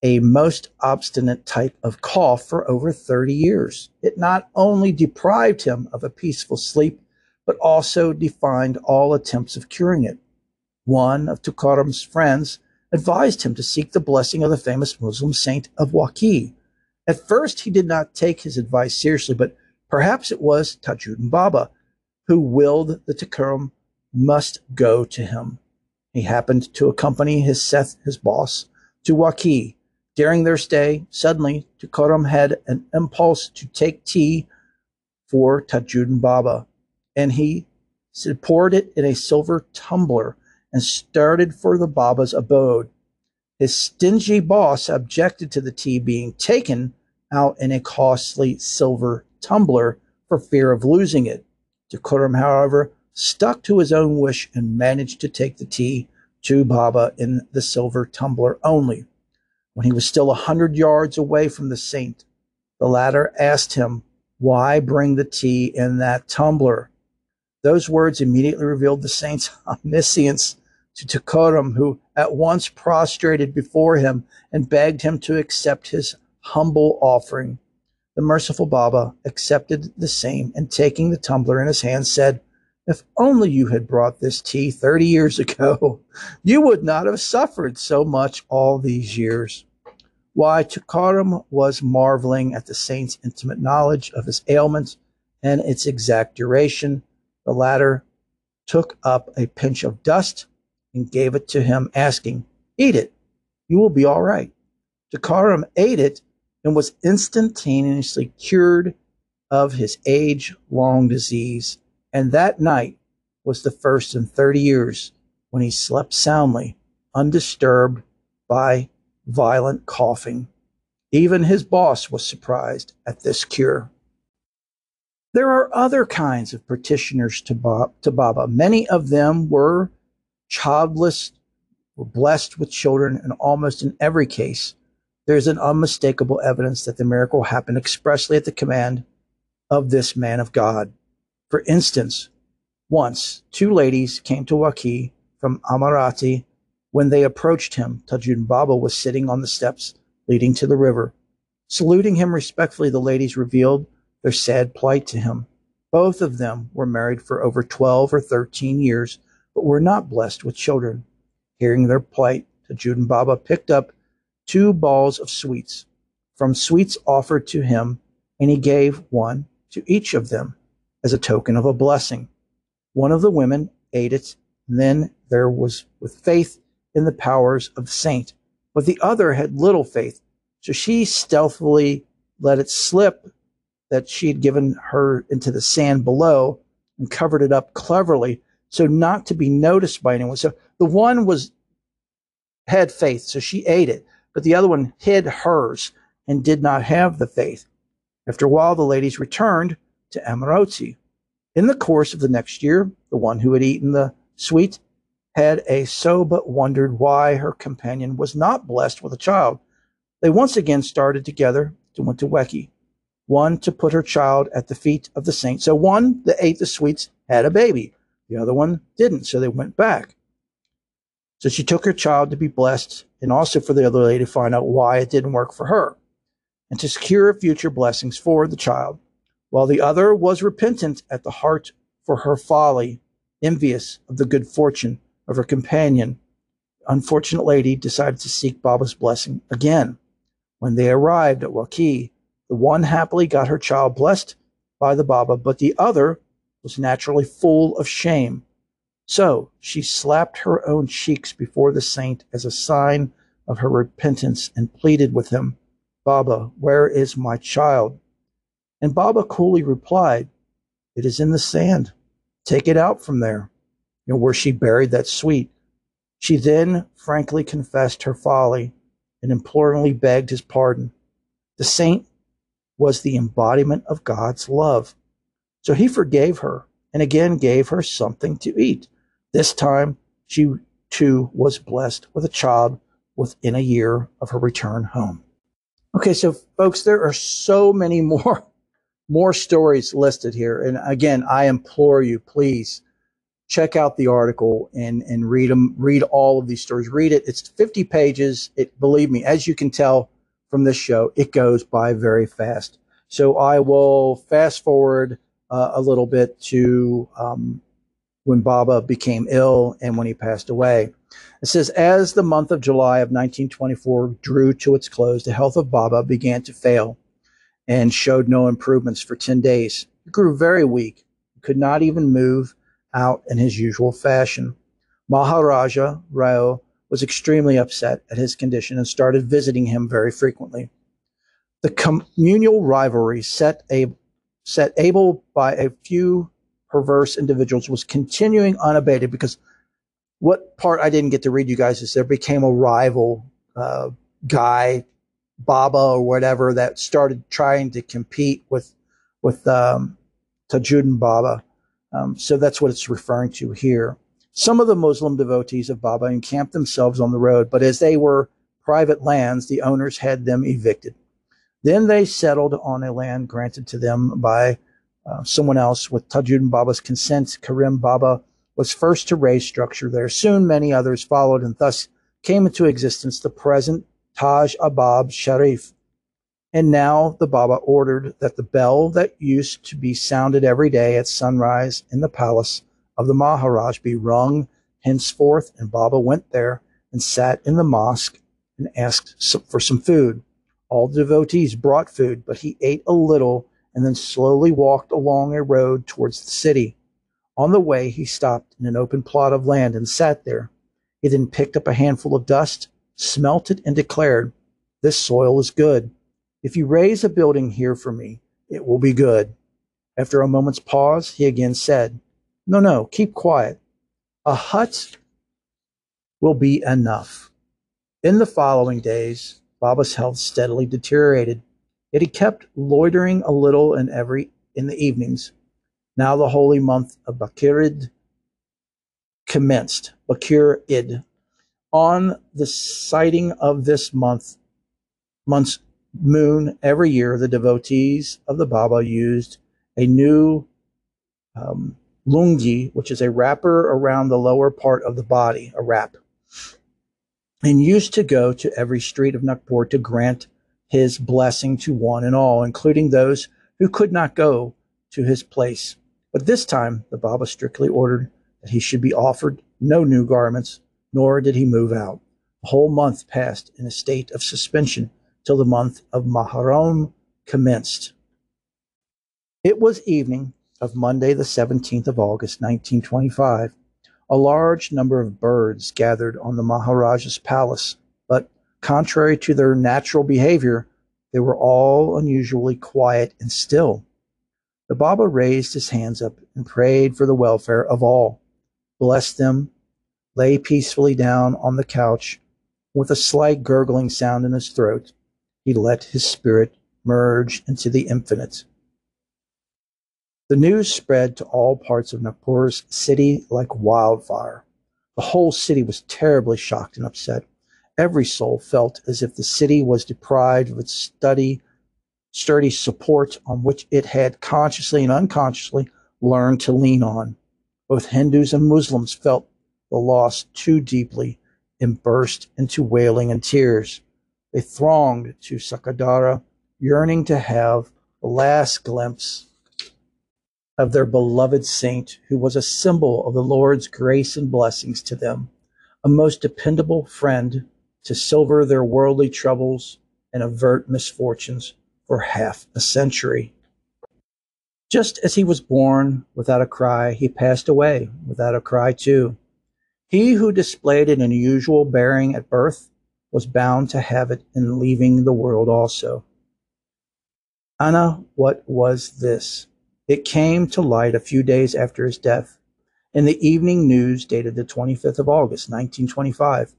a most obstinate type of cough for over 30 years. It not only deprived him of a peaceful sleep, but also defied all attempts of curing it. One of Tukaram's friends advised him to seek the blessing of the famous Muslim saint of Waqi. At first, he did not take his advice seriously, but perhaps it was Tajuddin Baba who willed that Tukaram must go to him. He happened to accompany his boss, to Waqi. During their stay, suddenly, Tukaram had an impulse to take tea for Tajuddin Baba, and he poured it in a silver tumbler and started for the Baba's abode. His stingy boss objected to the tea being taken out in a costly silver tumbler for fear of losing it. Tukaram, however, stuck to his own wish and managed to take the tea to Baba in the silver tumbler only. When he was still 100 yards away from the saint, the latter asked him, "Why bring the tea in that tumbler?" Those words immediately revealed the saint's omniscience to Tukaram, who at once prostrated before him and begged him to accept his humble offering. The merciful Baba accepted the same and, taking the tumbler in his hand, said, If only you had brought this tea 30 years ago, you would not have suffered so much all these years. Why, Tukaram was marveling at the saint's intimate knowledge of his ailment and its exact duration. The latter took up a pinch of dust and gave it to him, asking, "Eat it. You will be all right." Tukaram ate it and was instantaneously cured of his age-long disease. And that night was the first in 30 years when he slept soundly, undisturbed by violent coughing. Even his boss was surprised at this cure. There are other kinds of petitioners to Baba. Many of them were childless, were blessed with children, and almost in every case, there's an unmistakable evidence that the miracle happened expressly at the command of this man of God. For instance, once two ladies came to Waqi from Amarati. When they approached him, Tajuddin Baba was sitting on the steps leading to the river. Saluting him respectfully, the ladies revealed their sad plight to him. Both of them were married for over 12 or 13 years, but were not blessed with children. Hearing their plight, Tajuddin Baba picked up two balls of sweets from sweets offered to him, and he gave one to each of them as a token of a blessing. One of the women ate it, and then there was with faith in the powers of the saint, but the other had little faith, so she stealthily let it slip that she had given her into the sand below and covered it up cleverly so not to be noticed by anyone. So the one had faith, so she ate it, but the other one hid hers and did not have the faith. After a while, the ladies returned to Amaroti. In the course of the next year, the one who had eaten the sweet had so but wondered why her companion was not blessed with a child. They once again started together to went to Weki, one to put her child at the feet of the saint. So one that ate the sweets had a baby. The other one didn't, so they went back. So she took her child to be blessed, and also for the other lady to find out why it didn't work for her, and to secure future blessings for the child. While the other was repentant at the heart for her folly, envious of the good fortune of her companion, the unfortunate lady decided to seek Baba's blessing again. When they arrived at Waqi, the one happily got her child blessed by the Baba, but the other was naturally full of shame. So she slapped her own cheeks before the saint as a sign of her repentance and pleaded with him, "Baba, where is my child?" And Baba coolly replied, "It is in the sand. Take it out from there," where she buried that sweet. She then frankly confessed her folly and imploringly begged his pardon. The saint was the embodiment of God's love, so he forgave her and again gave her something to eat. This time, she too was blessed with a child within a year of her return home. Okay, so folks, there are so many more stories listed here. And again, I implore you, please check out the article and read them. Read all of these stories. Read it. It's 50 pages. Believe me, as you can tell from this show, it goes by very fast. So I will fast forward a little bit to when Baba became ill and when he passed away. It says, as the month of July of 1924 drew to its close, the health of Baba began to fail and showed no improvements for 10 days. He grew very weak, could not even move out in his usual fashion. Maharaja Rao was extremely upset at his condition and started visiting him very frequently. The communal rivalry set able by a few perverse individuals was continuing unabated, because what part I didn't get to read you guys is there became a rival guy, Baba or whatever, that started trying to compete with Tajuddin Baba. So that's what it's referring to here. Some of the Muslim devotees of Baba encamped themselves on the road, but as they were private lands, the owners had them evicted. Then they settled on a land granted to them by someone else with Tajuddin Baba's consent. Karim Baba was first to raise structure there. Soon many others followed, and thus came into existence the present Taj Abab Sharif. And now the Baba ordered that the bell that used to be sounded every day at sunrise in the palace of the Maharaj be rung henceforth, and Baba went there and sat in the mosque and asked for some food. All the devotees brought food, but he ate a little and then slowly walked along a road towards the city. On the way, he stopped in an open plot of land and sat there. He then picked up a handful of dust, smelt it, and declared, "This soil is good. If you raise a building here for me, it will be good." After a moment's pause, he again said, No, keep quiet. A hut will be enough." In the following days, Baba's health steadily deteriorated, yet he kept loitering a little in the evenings. Now the holy month of Bakir-id commenced. Bakir-id. On the sighting of this month's moon every year, the devotees of the Baba used a new lungi, which is a wrapper around the lower part of the body, a wrap, and used to go to every street of Nagpur to grant his blessing to one and all, including those who could not go to his place. But this time, the Baba strictly ordered that he should be offered no new garments, nor did he move out. The whole month passed in a state of suspension till the month of Muharram commenced. It was evening of Monday, the 17th of August, 1925. A large number of birds gathered on the Maharaja's palace, but contrary to their natural behavior, they were all unusually quiet and still. The Baba raised his hands up and prayed for the welfare of all, blessed them, lay peacefully down on the couch. With a slight gurgling sound in his throat, he let his spirit merge into the infinite. The news spread to all parts of Nagpur's city like wildfire. The whole city was terribly shocked and upset. Every soul felt as if the city was deprived of its sturdy support on which it had consciously and unconsciously learned to lean on. Both Hindus and Muslims felt the loss too deeply and burst into wailing and tears. They thronged to Shakardara, yearning to have the last glimpse of their beloved saint, who was a symbol of the Lord's grace and blessings to them, a most dependable friend to silver their worldly troubles and avert misfortunes for half a century. Just as he was born without a cry, he passed away without a cry too. He who displayed an unusual bearing at birth was bound to have it in leaving the world also. Anna, what was this? It came to light a few days after his death. In the evening news dated the 25th of August, 1925,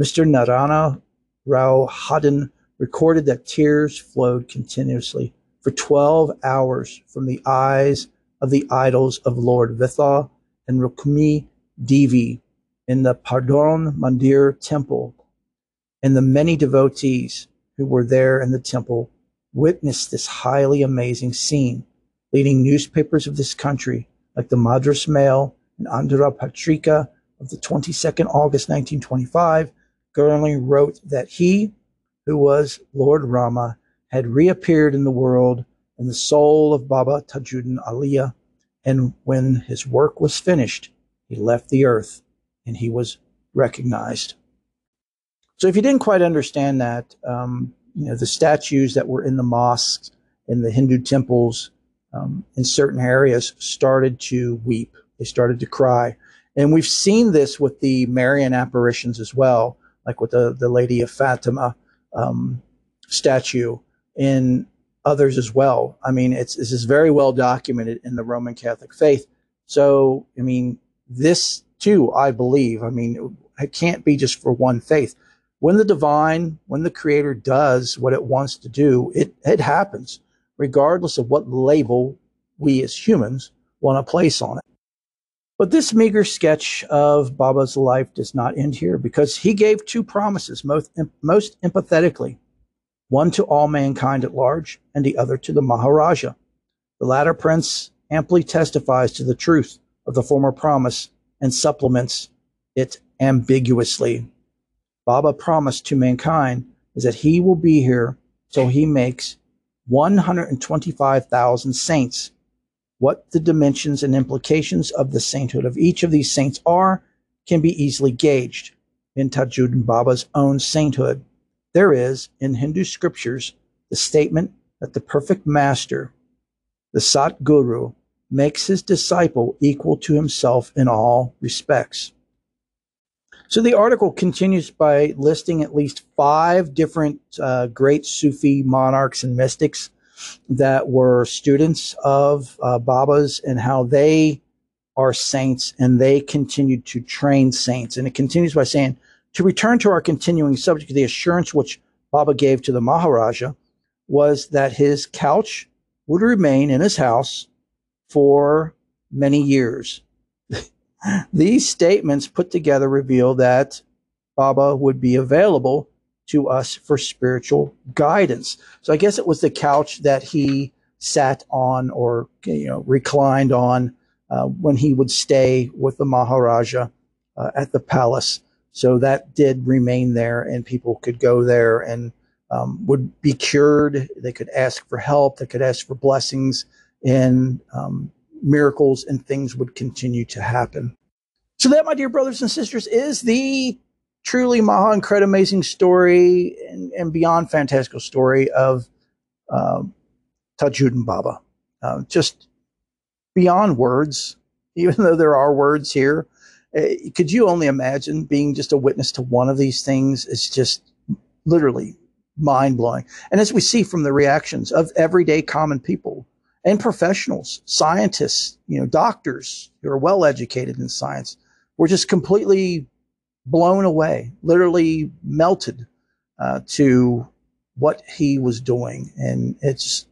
Mr. Narana Rao Haddon recorded that tears flowed continuously for 12 hours from the eyes of the idols of Lord Vitha and Rukmini Devi in the Pardon Mandir temple, and the many devotees who were there in the temple witnessed this highly amazing scene. Leading newspapers of this country, like the Madras Mail and Andhra Patrika of the 22nd August 1925, Gurnley wrote that he, who was Lord Rama, had reappeared in the world in the soul of Baba Tajuddin Aliya, and when his work was finished, he left the earth and he was recognized. So if you didn't quite understand that, the statues that were in the mosques, in the Hindu temples, in certain areas started to weep. They started to cry. And we've seen this with the Marian apparitions as well, like with the Lady of Fatima statue and others as well. I mean, this is very well documented in the Roman Catholic faith. So, I mean, this too, I believe, it can't be just for one faith. When the creator does what it wants to do, it happens, regardless of what label we as humans want to place on it. But this meager sketch of Baba's life does not end here, because he gave two promises most empathetically, one to all mankind at large and the other to the Maharaja. The latter prince amply testifies to the truth of the former promise and supplements it ambiguously. Baba promised to mankind is that he will be here till he makes 125,000 saints, What the dimensions and implications of the sainthood of each of these saints are can be easily gauged in Tajuddin Baba's own sainthood. There is, in Hindu scriptures, the statement that the perfect master, the Sat Guru, makes his disciple equal to himself in all respects. So the article continues by listing at least 5 different great Sufi monarchs and mystics that were students of Baba's, and how they are saints and they continued to train saints. And it continues by saying, to return to our continuing subject, the assurance which Baba gave to the Maharaja was that his couch would remain in his house for many years. These statements put together reveal that Baba would be available to us for spiritual guidance. So I guess it was the couch that he sat on, or reclined on, when he would stay with the Maharaja at the palace. So that did remain there, and people could go there and would be cured. They could ask for help. They could ask for blessings, and miracles and things would continue to happen. So that, my dear brothers and sisters, is the truly maha and cred amazing story and beyond fantastical story of Tajuddin Baba. Just beyond words, even though there are words here. Could you only imagine being just a witness to one of these things? It's just literally mind-blowing. And as we see from the reactions of everyday common people, and professionals, scientists, doctors who are well educated in science, were just completely blown away, literally melted to what he was doing. And it's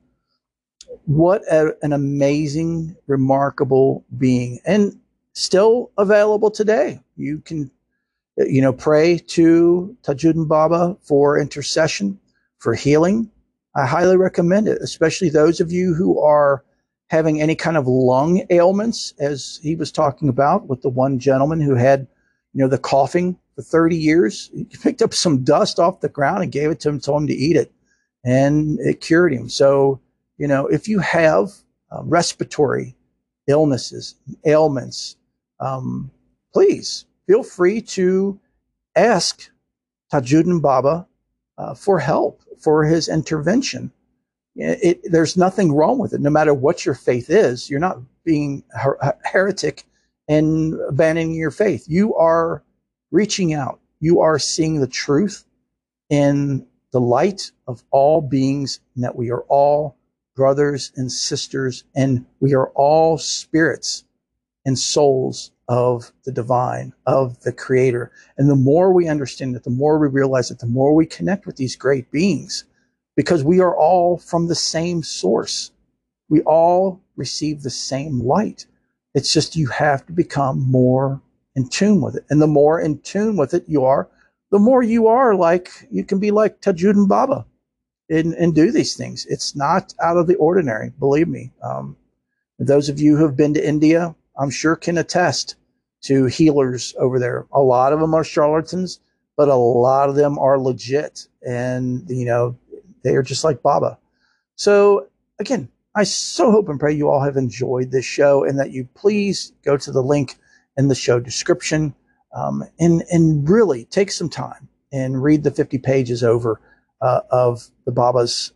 what an amazing, remarkable being, and still available today. You can, pray to Tajuddin Baba for intercession, for healing. I highly recommend it, especially those of you who are having any kind of lung ailments, as he was talking about with the one gentleman who had, the coughing for 30 years. He picked up some dust off the ground and gave it to him, told him to eat it, and it cured him. So, if you have respiratory illnesses, ailments, please feel free to ask Tajuddin Baba for help, for his intervention. There's nothing wrong with it. No matter what your faith is, you're not being a heretic and abandoning your faith. You are reaching out. You are seeing the truth in the light of all beings, and that we are all brothers and sisters, and we are all spirits and souls of the divine, of the creator. And the more we understand it, the more we realize it, the more we connect with these great beings, because we are all from the same source. We all receive the same light. It's just you have to become more in tune with it. And the more in tune with it you are, the more you are you can be like Tajuddin Baba and do these things. It's not out of the ordinary, believe me. Those of you who have been to India, I'm sure can attest to healers over there. A lot of them are charlatans, but a lot of them are legit. And, they are just like Baba. So, again, I so hope and pray you all have enjoyed this show, and that you please go to the link in the show description and really take some time and read the 50 pages over of the Baba's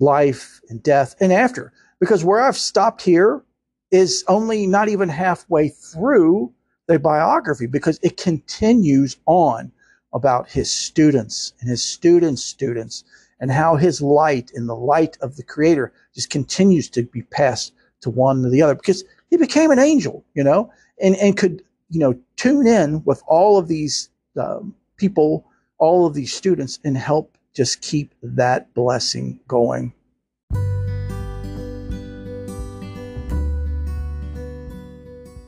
life and death and after. Because where I've stopped here is only not even halfway through the biography, because it continues on about his students and his students' students, and how his light and the light of the creator just continues to be passed to one to the other, because he became an angel, and could, tune in with all of these people, all of these students, and help just keep that blessing going.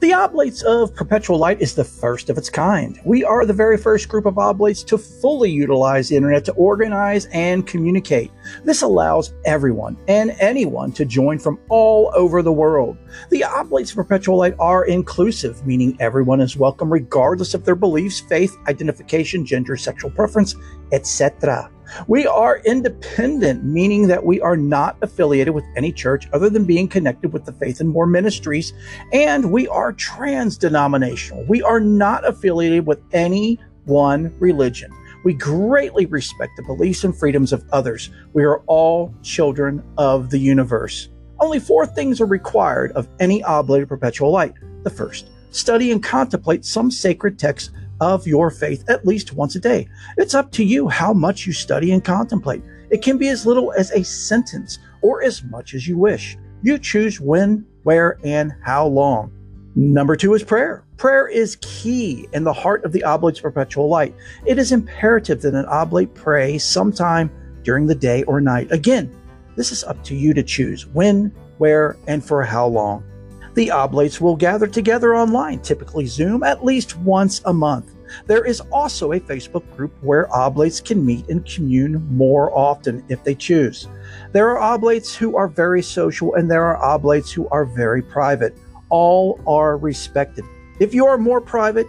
The Oblates of Perpetual Light is the first of its kind. We are the very first group of Oblates to fully utilize the internet to organize and communicate. This allows everyone and anyone to join from all over the world. The Oblates of Perpetual Light are inclusive, meaning everyone is welcome regardless of their beliefs, faith, identification, gender, sexual preference, etc. We are independent, meaning that we are not affiliated with any church other than being connected with the Faith and More ministries. And we are trans-denominational. We are not affiliated with any one religion. We greatly respect the beliefs and freedoms of others. We are all children of the universe. Only four things are required of any Oblate of Perpetual Light. The first, study and contemplate some sacred text of your faith at least once a day. It's up to you how much you study and contemplate. It can be as little as a sentence or as much as you wish. You choose when, where, and how long. Number two is prayer. Prayer is key in the heart of the Oblates of Perpetual Light. It is imperative that an oblate pray sometime during the day or night. Again, this is up to you to choose when, where, and for how long. The Oblates will gather together online, typically Zoom, at least once a month. There is also a Facebook group where Oblates can meet and commune more often if they choose. There are Oblates who are very social and there are Oblates who are very private. All are respected. If you are more private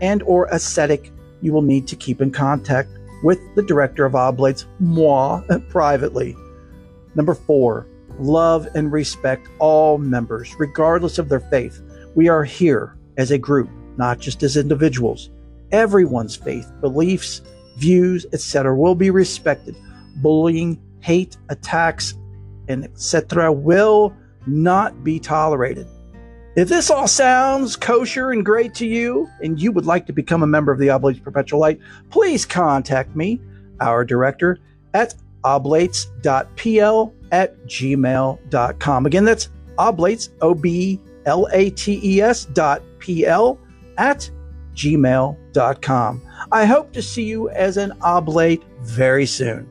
and or ascetic, you will need to keep in contact with the director of Oblates, moi, privately. Number four. Love and respect all members, regardless of their faith. We are here as a group, not just as individuals. Everyone's faith, beliefs, views, etc. will be respected. Bullying, hate, attacks, and etc. will not be tolerated. If this all sounds kosher and great to you, and you would like to become a member of the Oblates of Perpetual Light, please contact me, our director, at oblates.pl@gmail.com. Again, that's oblates, oblates.pl@gmail.com. I hope to see you as an oblate very soon.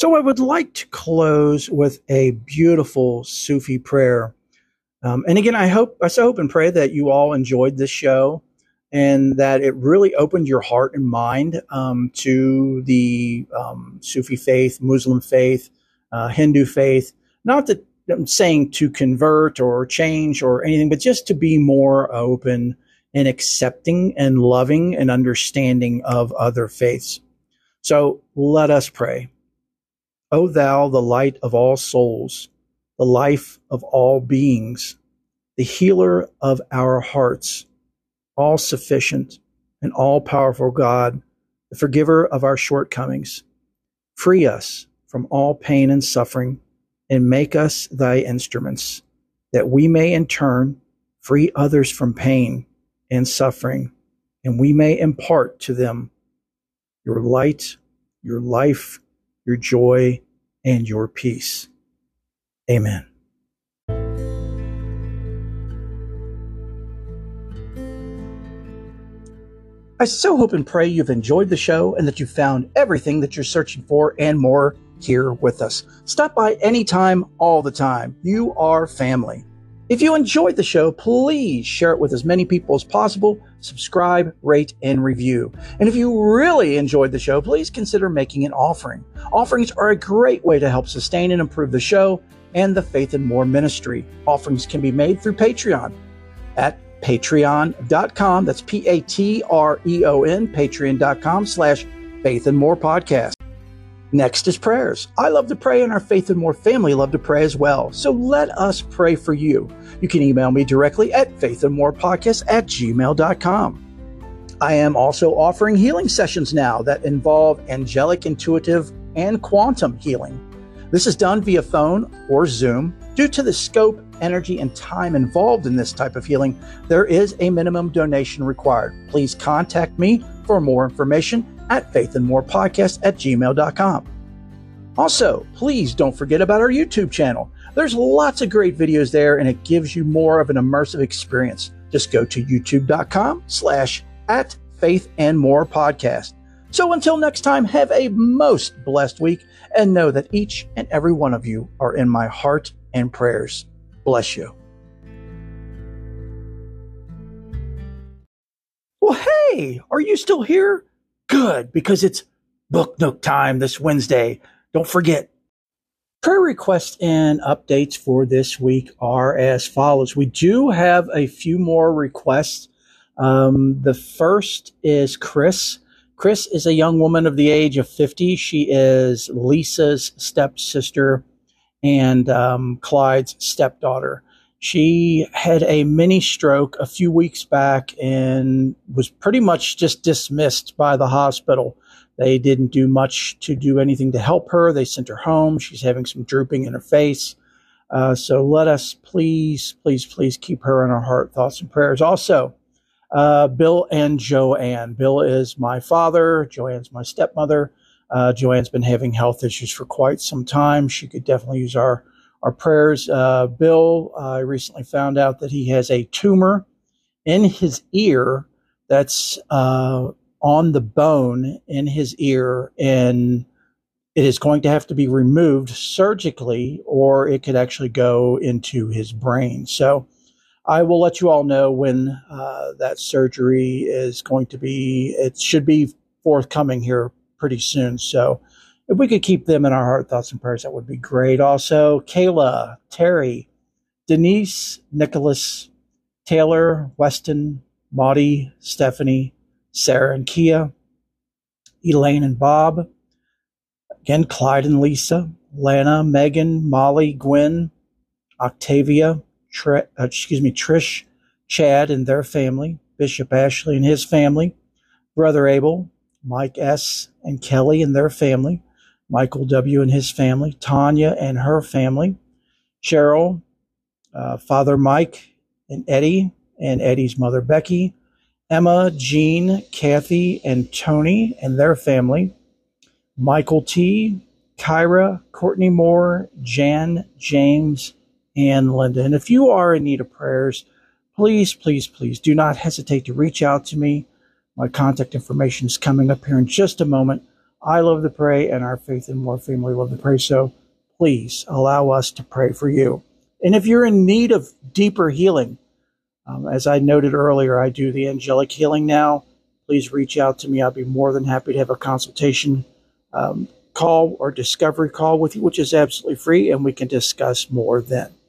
So I would like to close with a beautiful Sufi prayer. And again, I hope and pray that you all enjoyed this show, and that it really opened your heart and mind to the Sufi faith, Muslim faith, Hindu faith. Not that I'm saying to convert or change or anything, but just to be more open and accepting and loving and understanding of other faiths. So let us pray. O thou, the light of all souls, the life of all beings, the healer of our hearts, all-sufficient and all-powerful God, the forgiver of our shortcomings, free us from all pain and suffering, and make us thy instruments, that we may in turn free others from pain and suffering, and we may impart to them your light, your life, your joy, and your peace. Amen. I so hope and pray you've enjoyed the show and that you found everything that you're searching for and more here with us. Stop by anytime, all the time. You are family. If you enjoyed the show, please share it with as many people as possible. Subscribe, rate, and review. And if you really enjoyed the show, please consider making an offering. Offerings are a great way to help sustain and improve the show and the Faith and More ministry. Offerings can be made through Patreon at Patreon.com. That's Patreon, Patreon.com/Faith and More Podcast. Next is prayers. I love to pray and our Faith and More family love to pray as well. So let us pray for you. You can email me directly at faithandmorepodcast@gmail.com. I am also offering healing sessions now that involve angelic, intuitive, and quantum healing. This is done via phone or Zoom. Due to the scope, energy, and time involved in this type of healing, there is a minimum donation required. Please contact me for more information at faithandmorepodcast@gmail.com. Also, please don't forget about our YouTube channel. There's lots of great videos there, and it gives you more of an immersive experience. Just go to youtube.com/@faithandmorepodcast. So until next time, have a most blessed week, and know that each and every one of you are in my heart and prayers. Bless you. Well, hey, are you still here? Good, because it's Book Nook time this Wednesday. Don't forget. Prayer requests and updates for this week are as follows. We do have a few more requests The first is Chris. Chris is a young woman of the age of 50. She is Lisa's stepsister and Clyde's stepdaughter. She had a mini stroke a few weeks back and was pretty much just dismissed by the hospital. They didn't do much to do anything to help her. They sent her home. She's having some drooping in her face. So let us please keep her in our heart, thoughts, and prayers. Also, Bill and Joanne. Bill is my father. Joanne's my stepmother. Joanne's been having health issues for quite some time. She could definitely use our prayers. Bill, I recently found out that he has a tumor in his ear that's on the bone in his ear, and it is going to have to be removed surgically, or it could actually go into his brain. So I will let you all know when that surgery is going to be. It should be forthcoming here pretty soon. So if we could keep them in our heart, thoughts, and prayers, that would be great. Also, Kayla, Terry, Denise, Nicholas, Taylor, Weston, Maudie, Stephanie, Sarah and Kia, Elaine and Bob, again, Clyde and Lisa, Lana, Megan, Molly, Gwen, Octavia, Trish, Chad and their family, Bishop Ashley and his family, Brother Abel, Mike S. and Kelly and their family, Michael W. and his family, Tanya and her family, Cheryl, Father Mike and Eddie's mother Becky, Emma, Jean, Kathy, and Tony and their family, Michael T., Kyra, Courtney Moore, Jan, James, and Linda. And if you are in need of prayers, please do not hesitate to reach out to me. My contact information is coming up here in just a moment. I love to pray, and our Faith and More family love to pray, so please allow us to pray for you. And if you're in need of deeper healing, as I noted earlier, I do the angelic healing now. Please reach out to me. I'd be more than happy to have a consultation call or discovery call with you, which is absolutely free, and we can discuss more then.